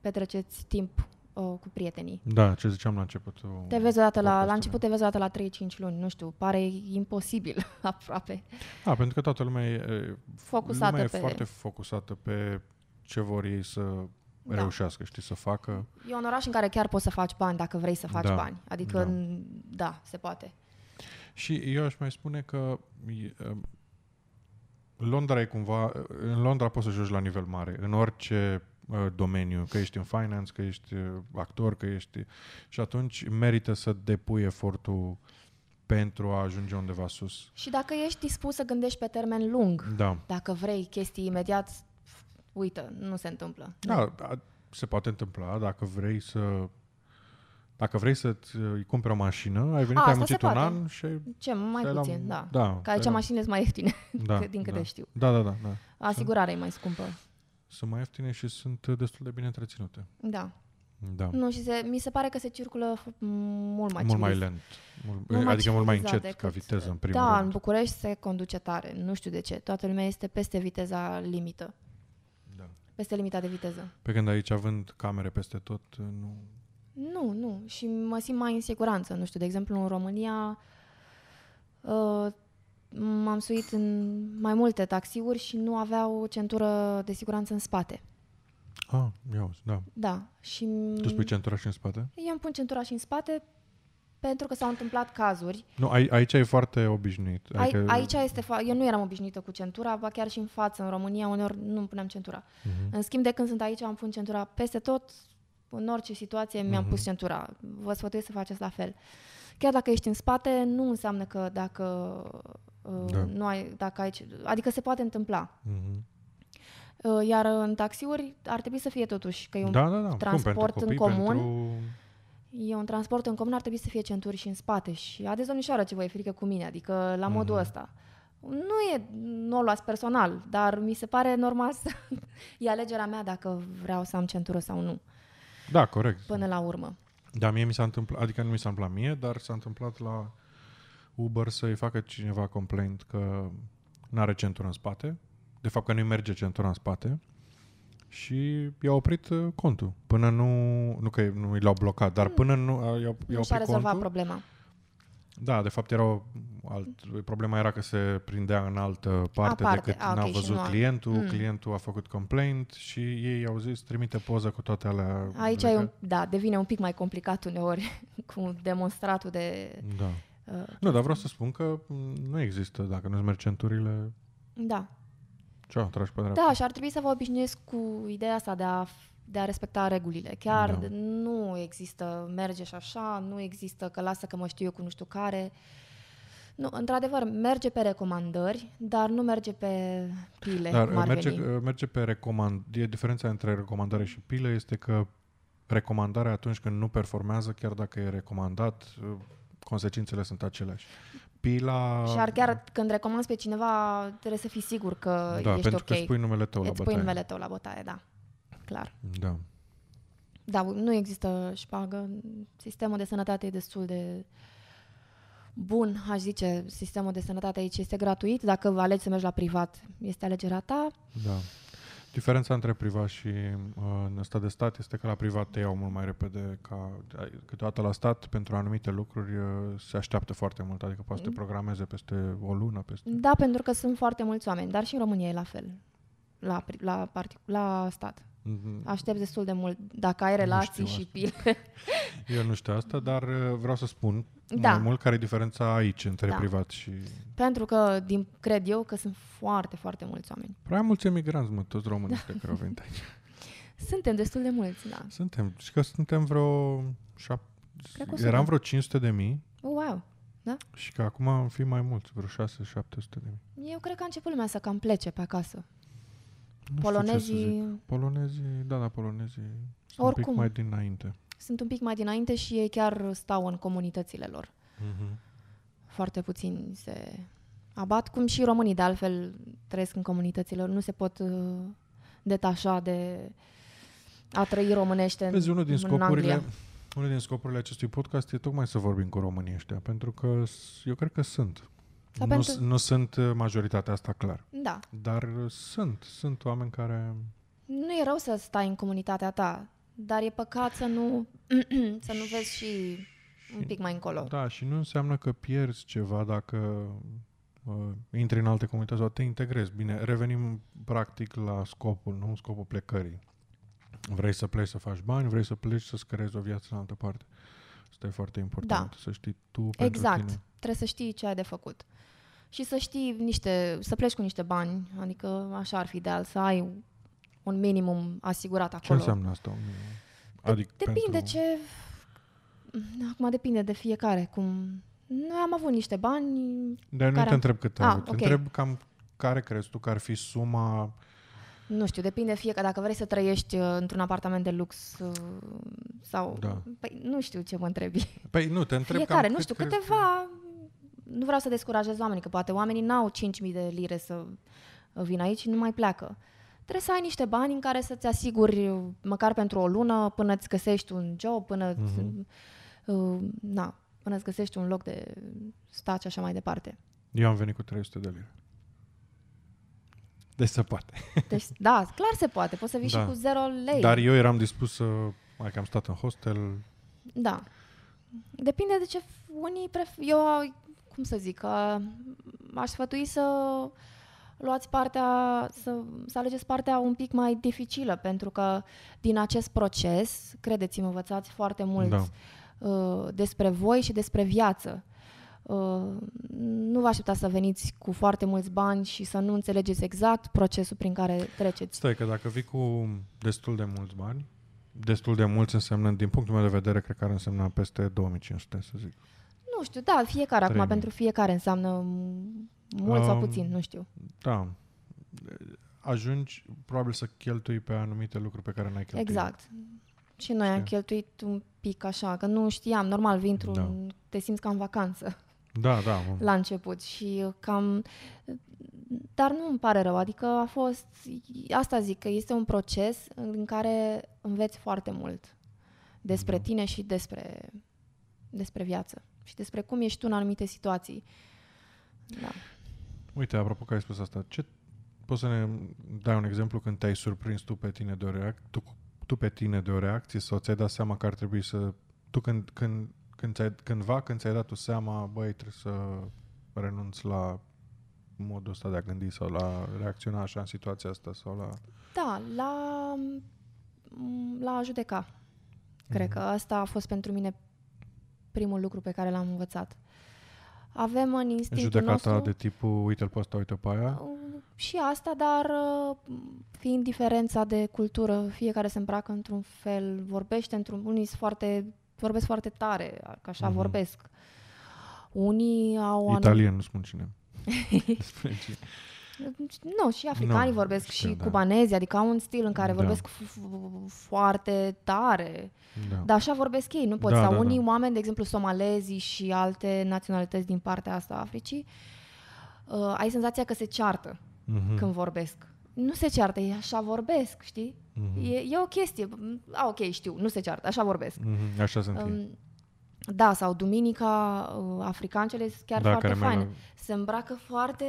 petreceți timp uh, cu prietenii. Da, ce ziceam la început. Te vezi odată la, la început te vezi odată la trei-cinci luni, nu știu, pare imposibil aproape. Da, pentru că toată lumea e, focusată lumea e pe... foarte focusată pe ce vor ei să da. reușească, știi, să facă. E un oraș în care chiar poți să faci bani dacă vrei să faci da. bani. Adică, da. da, se poate. Și eu aș mai spune că Londra e cumva, în Londra poți să joci la nivel mare, în orice domeniu, că ești în finance, că ești actor, că ești... Și atunci merită să depui efortul pentru a ajunge undeva sus. Și dacă ești dispus să gândești pe termen lung, da. dacă vrei chestii imediat, uită, nu se întâmplă. Da, da, se poate întâmpla dacă vrei să... Dacă vrei să-ți cumperi o mașină, ai venit, a, ai muncit un an și... Ce, mai puțin, la... da. da. Că aici la... mașinile sunt mai ieftine, da, din câte da. știu. Da, da, da. da. Asigurarea sunt... e mai scumpă. Sunt mai ieftine și sunt destul de bine întreținute. Da. da. Nu, și se, mi se pare că se circulă mult mai Mult mai lent. Mult, mult mai adică mult mai încet decât, ca viteză, în primul da, rând. Da, în București se conduce tare. Nu știu de ce. Toată lumea este peste viteza limită. Da. Peste limita de viteză. Pe când aici, având camere peste tot, nu... Nu, nu. Și mă simt mai în siguranță. Nu știu, de exemplu, în România uh, m-am suit în mai multe taxiuri și nu aveau o centură de siguranță în spate. Ah, iau, da. Da. Și tu spui centura și în spate? Eu îmi pun centura și în spate pentru că s-au întâmplat cazuri. Nu, a, aici e foarte obișnuit. Adică... A, aici este... Fa- eu nu eram obișnuită cu centura, ba chiar și în față, în România, uneori nu îmi puneam centura. Uh-huh. În schimb, de când sunt aici, am pun centura peste tot. În orice situație mi-am uh-huh. pus centura. Vă sfătuiesc să faceți la fel. Chiar dacă ești în spate, nu înseamnă că dacă uh, da. nu ai, dacă ai, adică se poate întâmpla. Uh-huh. Uh, iar în taxiuri ar trebui să fie totuși că e un da, da, da. transport Cum, copii, în comun. Pentru... E un transport în comun, ar trebui să fie centuri și în spate. Și adeți, domnișoară, ce vă e frică cu mine, adică la uh-huh. modul ăsta. Nu e, nu o luați personal, dar mi se pare normal să e alegerea mea dacă vreau să am centură sau nu. Da, corect. Până la urmă. Da, mie mi s-a întâmplat, adică nu mi s-a întâmplat mie, dar s-a întâmplat la Uber să-i facă cineva complaint că n-are centură în spate, de fapt că nu-i merge centura în spate și i-a oprit contul. Până nu, nu că nu l-au blocat, dar până nu i-a, i-a oprit nu și-a rezolvat contul, problema. Da, de fapt era o alt, problema era că se prindea în altă parte Aparte. decât a, okay, n-a văzut clientul, mm. clientul a făcut complaint și ei au zis trimite poză cu toate alea. Aici e un, da, devine un pic mai complicat uneori cu demonstratul de... Da. Uh, nu, dar vreau să spun că nu există, dacă nu-ți merg centurile... Da. Ce-o, tragi pe dreapta. Da, și ar trebui să vă obișnuiesc cu ideea asta de a... de a respecta regulile. Chiar da. nu există merge și așa, nu există că lasă că mă știu eu cu nu știu care. Nu, într-adevăr, merge pe recomandări, dar nu merge pe pile. Dar merge, merge pe recomandări. Diferența între recomandare și pile este că recomandarea atunci când nu performează, chiar dacă e recomandat, consecințele sunt aceleași. Pila... Și ar chiar când recomanzi pe cineva, trebuie să fii sigur că da, ești ok. Da, pentru că îți pui numele tău la bătaie. Îți pui numele tău la bătaie, da. Clar. Da. Da, nu există șpagă. Sistemul de sănătate e destul de bun, aș zice. Sistemul de sănătate aici este gratuit. Dacă alegi să mergi la privat, este alegerea ta. Da. Diferența între privat și uh, ăsta de stat este că la privat te iau mult mai repede ca câteodată la stat pentru anumite lucruri uh, se așteaptă foarte mult. Adică poate să te programeze peste o lună. Peste... Da, pentru că sunt foarte mulți oameni. Dar și în România e la fel. La, la, partic- la stat. Aștept destul de mult dacă ai relații și pile. Eu nu știu asta, dar vreau să spun da. mai mult care e diferența aici între da. privat și... Pentru că din, cred eu că sunt foarte, foarte mulți oameni. Prea mulți emigranți, mă, toți românii da. care au venit aici. Suntem destul de mulți, da. Suntem. Și că suntem vreo... Șap... Eram vreo cinci sute de mii. Oh, wow! Da? Și că acum am fi mai mulți, vreo șase-șapte sute de mii. Eu cred că a început lumea să cam plece pe acasă. Nu polonezii... polonezii, da, da, polonezii sunt oricum, un pic mai dinainte. Sunt un pic mai dinainte și ei chiar stau în comunitățile lor. Uh-huh. Foarte puțin se abat, cum și românii, de altfel trăiesc în comunitățile lor, nu se pot uh, detașa de a trăi românește. Vezi, unul din scopurile, unul din scopurile acestui podcast e tocmai să vorbim cu românii ăștia, pentru că eu cred că sunt. Nu, pentru... nu sunt majoritatea asta, clar. Da. Dar sunt, sunt oameni care... Nu e rău să stai în comunitatea ta, Dar e păcat să nu, să nu vezi și un pic mai încolo. Da, și nu înseamnă că pierzi ceva dacă uh, intri în alte comunități sau te integrezi. Bine, revenim practic la scopul, nu scopul plecării. Vrei să pleci să faci bani, vrei să pleci să-ți creezi o viață în altă parte. Asta e foarte important, da. Să știi tu pentru exact. Tine. Trebuie să știi ce ai de făcut. Și să știi niște, să pleci cu niște bani, adică așa ar fi ideal, să ai un minimum asigurat acolo. Ce înseamnă asta? Adică de, depinde pentru... ce... Acum depinde de fiecare. Cum... Noi am avut niște bani... Dar nu te am... întreb cât ai avut. Te okay. întreb cam care crezi tu că ar fi suma... Nu știu, depinde fiecare. Dacă vrei să trăiești într-un apartament de lux sau... Da. Păi nu știu ce mă întrebi. Păi nu, te întreb fiecare, nu știu, câteva... Nu vreau să descurajez oamenii, că poate oamenii n-au cinci mii de lire să vină aici și nu mai pleacă. Trebuie să ai niște bani în care să-ți asiguri măcar pentru o lună, până îți găsești un job, până îți, mm-hmm. uh, na, până îți găsești un loc de stat și așa mai departe. Eu am venit cu trei sute de lire. Deci se poate. Deci, da, clar se poate. Poți să vii da. Și cu zero lei. Dar eu eram dispus să... Mai că am stat în hostel. Da. Depinde de ce unii... Pref... Eu, cum să zic, că aș sfătui să... luați partea, să, să alegeți partea un pic mai dificilă, pentru că din acest proces, credeți-mă, învățați foarte mult da. uh, despre voi și despre viață. Uh, nu vă așteptați să veniți cu foarte mulți bani și să nu înțelegeți exact procesul prin care treceți. Stai, că dacă vii cu destul de mulți bani, destul de mulți înseamnă, din punctul meu de vedere, cred că ar însemna peste două mii cinci sute, să zic. Nu știu, da, fiecare, trei mii. Acum pentru fiecare înseamnă... Mult sau puțin, nu știu. Da. Ajungi probabil să cheltui pe anumite lucruri pe care n-ai cheltuit. Exact. Și noi Știi? am cheltuit un pic așa, că nu știam, normal, vii într-un, da. te simți ca în vacanță. Da, da. La început și cam... Dar nu îmi pare rău, adică a fost... Asta zic, că este un proces în care înveți foarte mult despre da. tine și despre, despre viață și despre cum ești tu în anumite situații. Da. Uite, apropo că ai spus asta, ce, poți să ne dai un exemplu când te-ai surprins tu pe tine de o reac- tu, tu pe tine de o reacție sau ți-ai dat seama că ar trebui să tu când, când, când ți-ai, cândva când ți-ai dat tu seama, băi, trebuie să renunți la modul ăsta de a gândi sau la reacționa așa în situația asta sau la... Da, la la a judeca. Cred mm-hmm. că asta a fost pentru mine primul lucru pe care l-am învățat. Avem în instinctul judecata nostru... de tipul, uite-l pe ăsta, uite-l pe aia? Și asta, dar fiind diferența de cultură, fiecare se îmbracă într-un fel, vorbește într-un... Unii foarte, vorbesc foarte tare, că așa mm-hmm. vorbesc. Unii au... Italieni, anum... nu spun cine. cine. Nu, și africanii no, vorbesc știu, și da. cubanezi, adică au un stil în care vorbesc da. foarte tare. Da. Dar așa vorbesc ei, nu pot. Da, sau da, unii da. oameni, de exemplu somalezii și alte naționalități din partea asta a Africii, uh, ai senzația că se ceartă mm-hmm. când vorbesc. Nu se ceartă, ei așa vorbesc, știi? Mm-hmm. E, e o chestie. A, ok, știu, nu se ceartă, așa vorbesc. Mm-hmm. Așa sunt um, Da, sau duminica, uh, africancele sunt chiar da, foarte faine. La... Se îmbracă foarte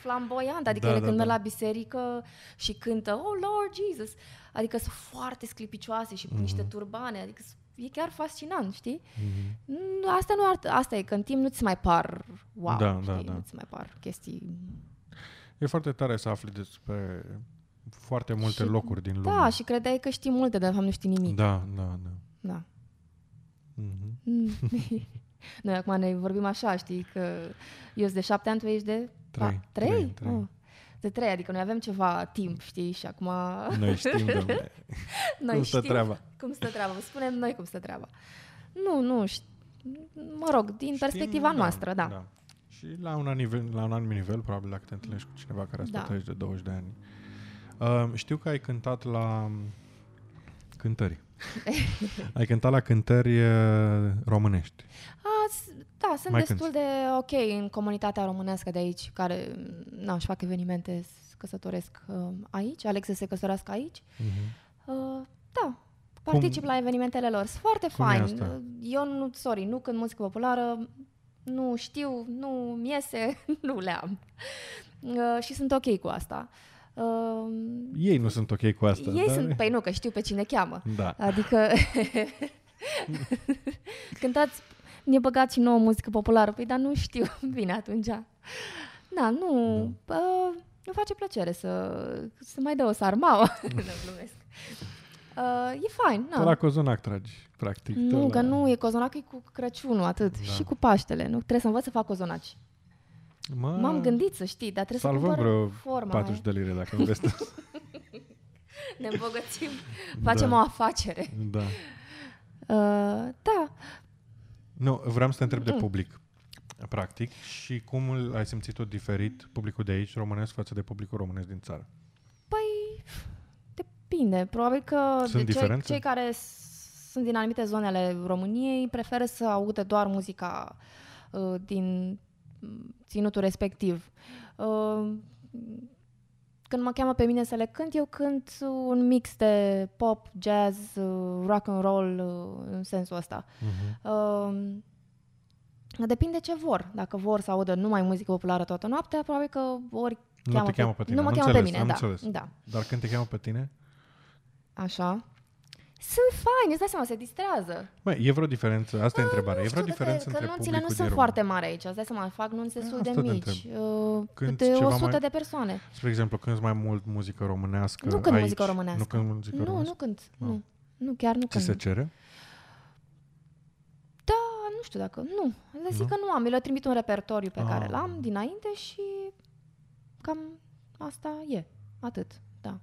flamboiant, adică da, ele da, când da. merg la biserică și cântă Oh Lord Jesus, adică sunt foarte sclipicioase și cu mm-hmm. niște turbane, adică e chiar fascinant, știi? Mm-hmm. Asta, nu ar... Asta e, că în timp nu-ți mai par wow, da, știi? Da, da. Nu-ți mai par chestii... E foarte tare să afli despre foarte multe și... locuri din lume. Da, și credeai că știi multe, dar de fapt nu știi nimic. Da, da, da. Da. Mm-hmm. Noi acum ne vorbim așa, știi, că eu sunt de șapte ani, tu ești de... Trei. Trei? trei, trei. Oh, de trei, adică noi avem ceva timp, știi, și acum... Noi știm, dom'le, noi cum stă treaba. Cum stă treaba, spunem noi cum stă treaba. Nu, nu, șt... mă rog, din știm, perspectiva da, noastră, da. da. Și la un, anivel, la un anumit nivel, probabil, dacă te întâlnești cu cineva care a stat da. aici de douăzeci de ani. Uh, știu că ai cântat la cântări. Ai cântat la cântări românești. A, da, sunt mai destul cânti. de ok în comunitatea românească de aici, care na, își fac evenimente, se căsătoresc uh, aici, aleg să se căsătorească aici. Uh-huh. Uh, da, particip cum? la evenimentele lor. Sunt foarte fain. Eu nu, sorry, nu cânt muzică populară, nu știu, nu mi iese, nu le am. Uh, și sunt ok cu asta. Uh, ei nu sunt ok cu asta. Ei dar... sunt, păi nu, că știu pe cine cheamă. Da. Adică cântați, ne băgați și nouă muzică populară, păi dar nu știu. Bine, atunci. Da, nu, da. Uh, nu face plăcere să, să mai dă o sarmaua. Glumesc. Uh, e fain, da. La cozonac tragi, practic. Nu, că la... nu, e cozonac, e cu Crăciunul, atât. Da. Și cu Paștele, nu? Trebuie să învăț să fac cozonaci. Mă... M-am gândit să știi, dar trebuie salvăm să cumpăr forma. patruzeci de lire dacă nu vreți. Ne îmbogățim, facem da. o afacere. Da. Uh, da. Nu, vreau să te întreb de public, practic, și cum îl ai simțit tot diferit, publicul de aici, românesc, față de publicul românesc din țară? Păi, depinde. Probabil că de cei, cei care sunt din anumite zone ale României preferă să audă doar muzica uh, din... ținutul respectiv. Când mă cheamă pe mine să le cânt, eu cânt un mix de pop, jazz, rock and roll în sensul ăsta. Uh-huh. Depinde ce vor. Dacă vor să audă numai muzică populară toată noaptea, probabil că ori nu cheamă te cheamă pe tine. Nu mă cheamă înțeles, pe mine, da, da. Dar când te cheamă pe tine? Așa. Sunt faini, îți dai seama, se distrează. Bă, e vreo diferență, asta A, e întrebarea. E vreo diferență între publicul din România. Că nunțile nu sunt foarte mari aici, îți dai seama, fac nunți destul de mici. De o sută mai... de persoane. Spre exemplu, cânti mai mult muzică românească aici? Nu cânt muzică românească. Nu cânt muzică românească? Nu, nu cânt. Ah. Nu. nu, chiar nu cânt. Ți se cere? Da, nu știu dacă... Nu, le zic nu? că nu am. Mi le trimit un repertoriu pe ah. care l-am dinainte și cam asta e. Atât, da.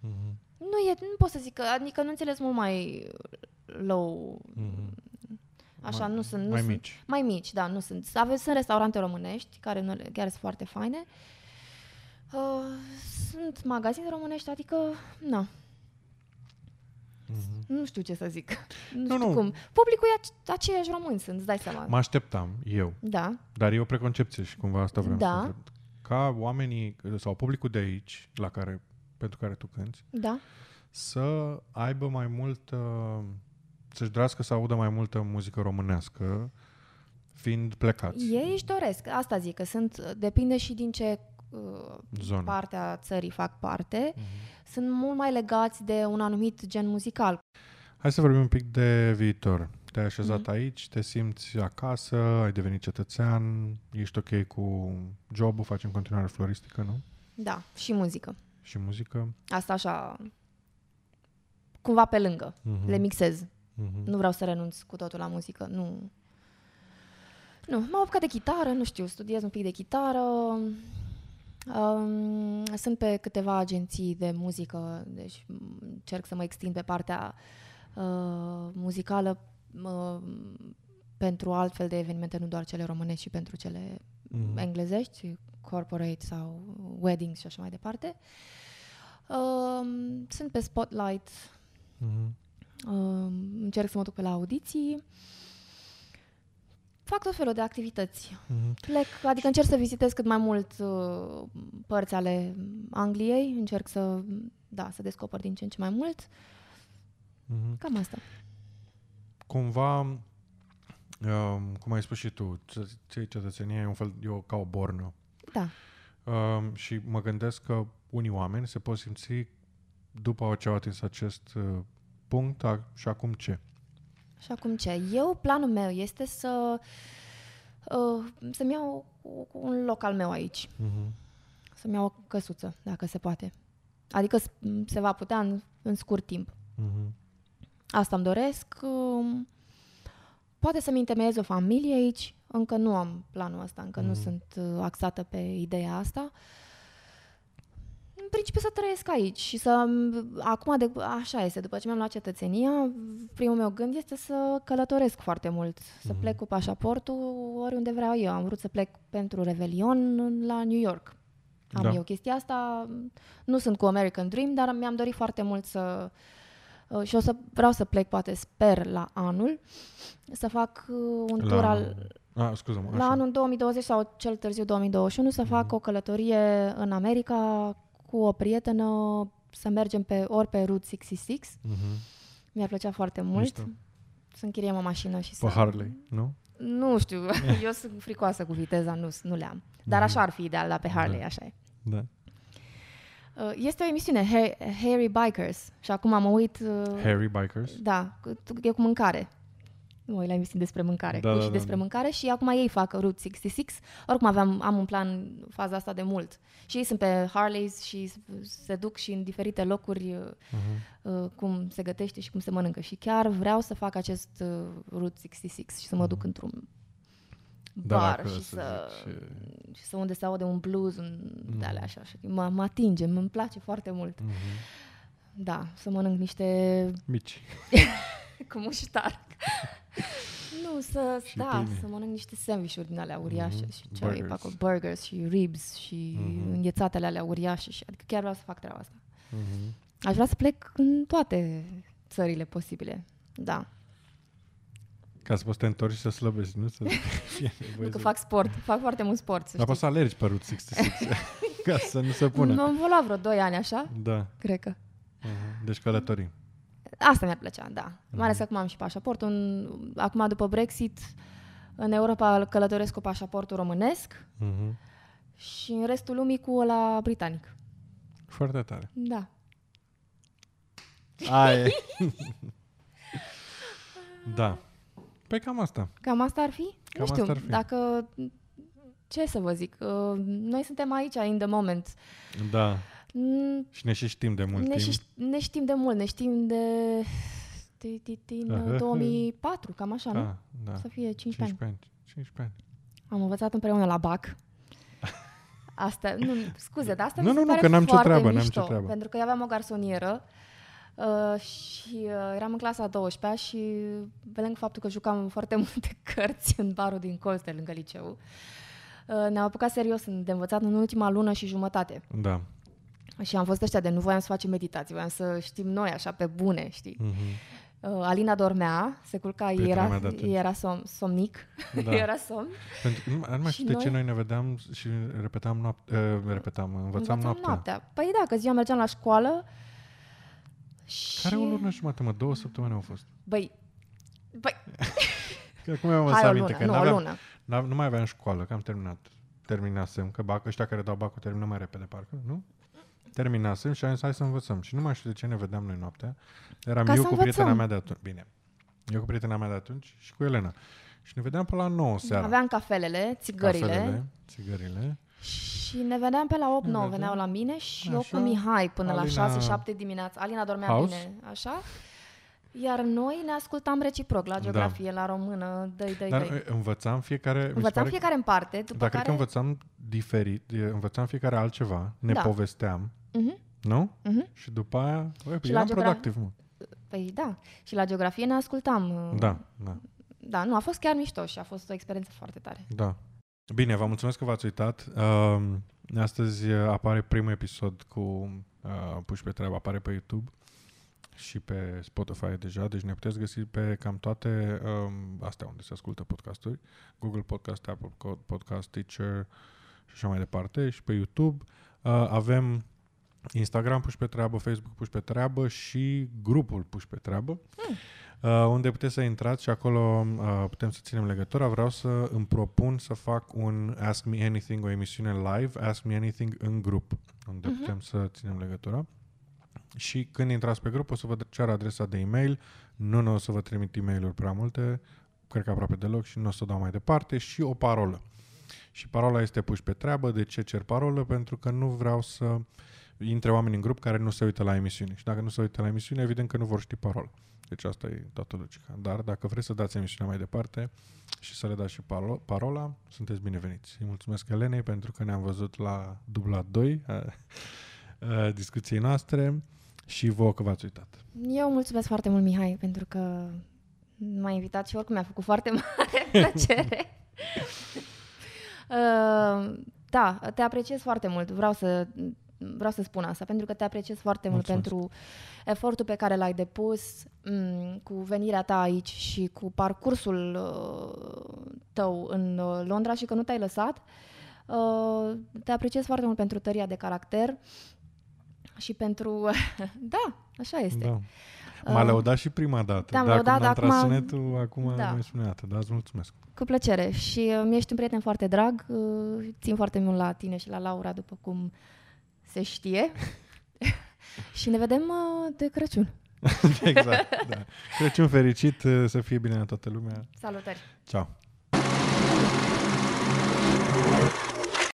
Mhm. Nu e, nu pot să zic, adică nu înțeles mult mai low, mm-hmm. așa, mai, nu sunt... Nu mai sunt, mici. Mai mici, da, nu sunt. Aveți, sunt restaurante românești, care nu, chiar sunt foarte faine. Uh, sunt magazine românești, adică, na. Mm-hmm. Nu știu ce să zic. Nu, nu știu nu. cum. Publicul e aceiași români sunt, îți dai seama. Mă așteptam, eu. Da. Dar e o preconcepție și cumva asta vreau da. să întreb. Ca oamenii, sau publicul de aici, la care... pentru care tu cânti, da. să aibă mai mult, să-și drească să audă mai multă muzică românească, fiind plecați. Ei își doresc, asta zic, că sunt, depinde și din ce uh, parte a țării fac parte, uh-huh. sunt mult mai legați de un anumit gen muzical. Hai să vorbim un pic de viitor. Te-ai așezat uh-huh. aici, te simți acasă, ai devenit cetățean, ești ok cu job-ul, faci în continuare floristică, nu? Da, și muzică. Și muzică. Asta așa, cumva pe lângă. Uh-huh. Le mixez. Uh-huh. Nu vreau să renunț cu totul la muzică. Nu. Nu. M-am apucat de chitară, nu știu, studiez un pic de chitară. Um, sunt pe câteva agenții de muzică, deci încerc să mă extind pe partea uh, muzicală uh, pentru altfel de evenimente, nu doar cele românești, ci pentru cele uh-huh. englezești, corporate sau weddings și așa mai departe. Uh, sunt pe Spotlight. Uh-huh. Uh, încerc să mă duc pe la audiții. Fac tot felul de activități. Uh-huh. Plec, adică încerc să vizitez cât mai mult uh, părți ale Angliei. Încerc să, da, să descoper din ce în ce mai mult. Uh-huh. Cam asta. Cumva... Um, cum ai spus și tu, ce cetățenie e un fel, eu ca o bornă. Da. Um, și mă gândesc că unii oameni se pot simți după ce au atins acest uh, punct a, și acum ce? Și acum ce? Eu, planul meu este să uh, să-mi iau un loc al meu aici. Uh-huh. Să-mi iau o căsuță, dacă se poate. Adică se va putea în, în scurt timp. Uh-huh. Asta îmi doresc. Uh, Poate să-mi întemeiez o familie aici, încă nu am planul ăsta, încă mm. nu sunt axată pe ideea asta. În principiu să trăiesc aici și să, acum, de, așa este, după ce mi-am luat cetățenia, primul meu gând este să călătoresc foarte mult, să mm. plec cu pașaportul oriunde vreau eu. Am vrut să plec pentru Revelion la New York. Am da. eu chestia asta, nu sunt cu American Dream, dar mi-am dorit foarte mult să... Și o să vreau să plec, poate sper, la anul, să fac un la, tur al... A, scuză-mă, la așa. anul două mii douăzeci sau cel târziu două mii douăzeci și unu să fac mm-hmm. o călătorie în America cu o prietenă, să mergem pe ori pe Route șaizeci și șase. Mm-hmm. Mi-a plăcea foarte mult. Mișto. Să închiriem o mașină și pe să... Harley, nu? Nu știu, eu sunt fricoasă cu viteza, nu, nu le am. Dar mm-hmm. așa ar fi ideal, dar pe Harley, da. așa e. Da. Este o emisiune, Hairy Bikers. Și acum am uit... Hairy Bikers? Da, e cu mâncare. Nu, e la emisiune despre mâncare. Da, e și da, despre da. mâncare și acum ei fac Route șaizeci și șase. Oricum aveam, am un plan faza asta de mult. Și ei sunt pe Harleys și se duc și în diferite locuri uh-huh. cum se gătește și cum se mănâncă. Și chiar vreau să fac acest Route șaizeci și șase și să mă uh-huh. duc într-un bar da, și, să, și să unde se aude un blues, un mm. de alea așa, așa. Mă, mă atinge, îmi place foarte mult. Mm-hmm. Da, să mănânc niște... Mici. Cu muștar. Nu, să, da, tine. Să mănânc niște sandvișuri din alea uriașe mm-hmm. și ce pe acolo, burgers și ribs și mm-hmm. înghețatele alea uriașe. Și, adică chiar vreau să fac treaba asta. Mm-hmm. Aș vrea să plec în toate țările posibile, da. Ca să poți să te întorci și să slăbești, nu? Să nu că fac sport, fac foarte mult sport. Dar poți să alergi pe Route șaizeci și șase ca să nu se pună. M-am volat vreo doi ani așa, da. Cred că. Uh-huh. Deci călătorii. Asta mi-ar plăcea, da. Uh-huh. Mai ales acum am și pașaportul. În, acum după Brexit, în Europa călătoresc cu pașaportul românesc uh-huh. și în restul lumii cu ăla britanic. Foarte tare. Da. Aie. Da. Păi cam asta. Cam asta ar fi? Cam nu știu, asta ar fi. Dacă... Ce să vă zic? Noi suntem aici, in the moment. Da. Mm. Și ne și știm de mult ne timp. Și, ne știm de mult, ne știm de... din două mii patru, cam așa, da, nu? Da. Să fie cincisprezece ani. cincisprezece ani. Am învățat împreună la B A C. Asta, nu, scuze, dar asta nu, mi se nu, pare nu, că n-am foarte treabă, mișto. N-am treabă. Pentru că eu aveam o garsonieră. Uh, și uh, eram în clasa a douăsprezecea și pe lângă faptul că jucam foarte multe cărți în barul din Colster lângă liceu, uh, ne-am apucat serios de învățat în ultima lună și jumătate. Da. Și am fost ăștia de nu voiam să facem meditații, voiam să știm noi așa pe bune, știi? Uh-huh. Uh, Alina dormea, se culca, era, era som, somnic, da. era somn. Nu mai știu de ce noi ne vedeam și repetam noaptea, uh, repetam, învățam, învățam noaptea. noaptea. Păi da, că ziua mergeam la școală. Și... Care o lună și jumătate, mă? Două săptămâni au fost. Băi, băi... Că acum mi-am lăsat aminte că nu, aveam, nu mai aveam școală, că am terminat. Terminasem, că bac, ăștia care dau bacul termină mai repede, parcă, nu? Terminasem și am zis, hai să învățăm. Și nu mai știu de ce ne vedeam noi noaptea. Eram ca eu cu prietena mea de atunci. Bine, eu cu prietena mea de atunci și cu Elena. Și ne vedeam pe la nouă seara. Aveam cafelele, țigările. Cafelele, țigările. Și ne veneam pe la opt nouă, veneau la mine și așa, eu cu Mihai până Alina... la șase șapte dimineața. Alina dormea House. Bine, așa. Iar noi ne ascultam reciproc la geografie, da. La română, dăi, dăi, Dar dăi. învățam fiecare... Învățam fiecare în parte, după care... Dar cred că învățam diferit, învățam fiecare altceva, ne da. povesteam, uh-huh. nu? Uh-huh. Și după aia, băi, și eram geogra... productiv, mă. Păi da, și la geografie ne ascultam. Da, da. Da, nu, a fost chiar mișto și a fost o experiență foarte tare. Da. Bine, vă mulțumesc că v-ați uitat. Uh, astăzi apare primul episod cu uh, Puși pe treabă, apare pe YouTube și pe Spotify deja, deci ne puteți găsi pe cam toate uh, astea unde se ascultă podcasturi, Google Podcast, Apple Podcast, Teacher și așa mai departe, și pe YouTube. Uh, avem Instagram Puși pe treabă, Facebook Puși pe treabă și grupul Puși pe treabă. Mm. Uh, unde puteți să intrați și acolo uh, putem să ținem legătura. Vreau să îmi propun să fac un Ask Me Anything, o emisiune live, Ask Me Anything în grup, unde uh-huh. putem să ținem legătura. Și când intrați pe grup o să vă ceară adresa de e-mail. Nu, nu o să vă trimit e-mail-uri prea multe, cred că aproape deloc, și nu o să o dau mai departe, și o parolă. Și parola este Puși pe treabă. De ce cer parolă? Pentru că nu vreau să intre oameni în grup care nu se uită la emisiune. Și dacă nu se uită la emisiune, evident că nu vor ști parola. Deci asta e toată logica. Dar dacă vreți să dați emisiunea mai departe și să le dați și paro- parola, sunteți bineveniți. Îi mulțumesc Elenei pentru că ne-am văzut la dubla doi a, a discuției noastre și vouă că v-ați uitat. Eu mulțumesc foarte mult, Mihai, pentru că m-a invitat și oricum mi-a făcut foarte mare plăcere. uh, da, te apreciez foarte mult. Vreau să... Vreau să spun asta, pentru că te apreciez foarte Mulțumesc. mult pentru efortul pe care l-ai depus m- cu venirea ta aici și cu parcursul uh, tău în uh, Londra și că nu te-ai lăsat. Uh, te apreciez foarte mult pentru tăria de caracter și pentru... da, așa este. Da. M-a lăudat și prima dată. Te-am lăudat, dar acum... Sunetul, acum da. Nu-i spune dată, dar îți mulțumesc. Cu plăcere. Și uh, mi-ești un prieten foarte drag. Uh, țin foarte mult la tine și la Laura, după cum... se știe. Și ne vedem de Crăciun. Exact, da. Crăciun fericit, să fie bine la toată lumea. Salutări! Ciao.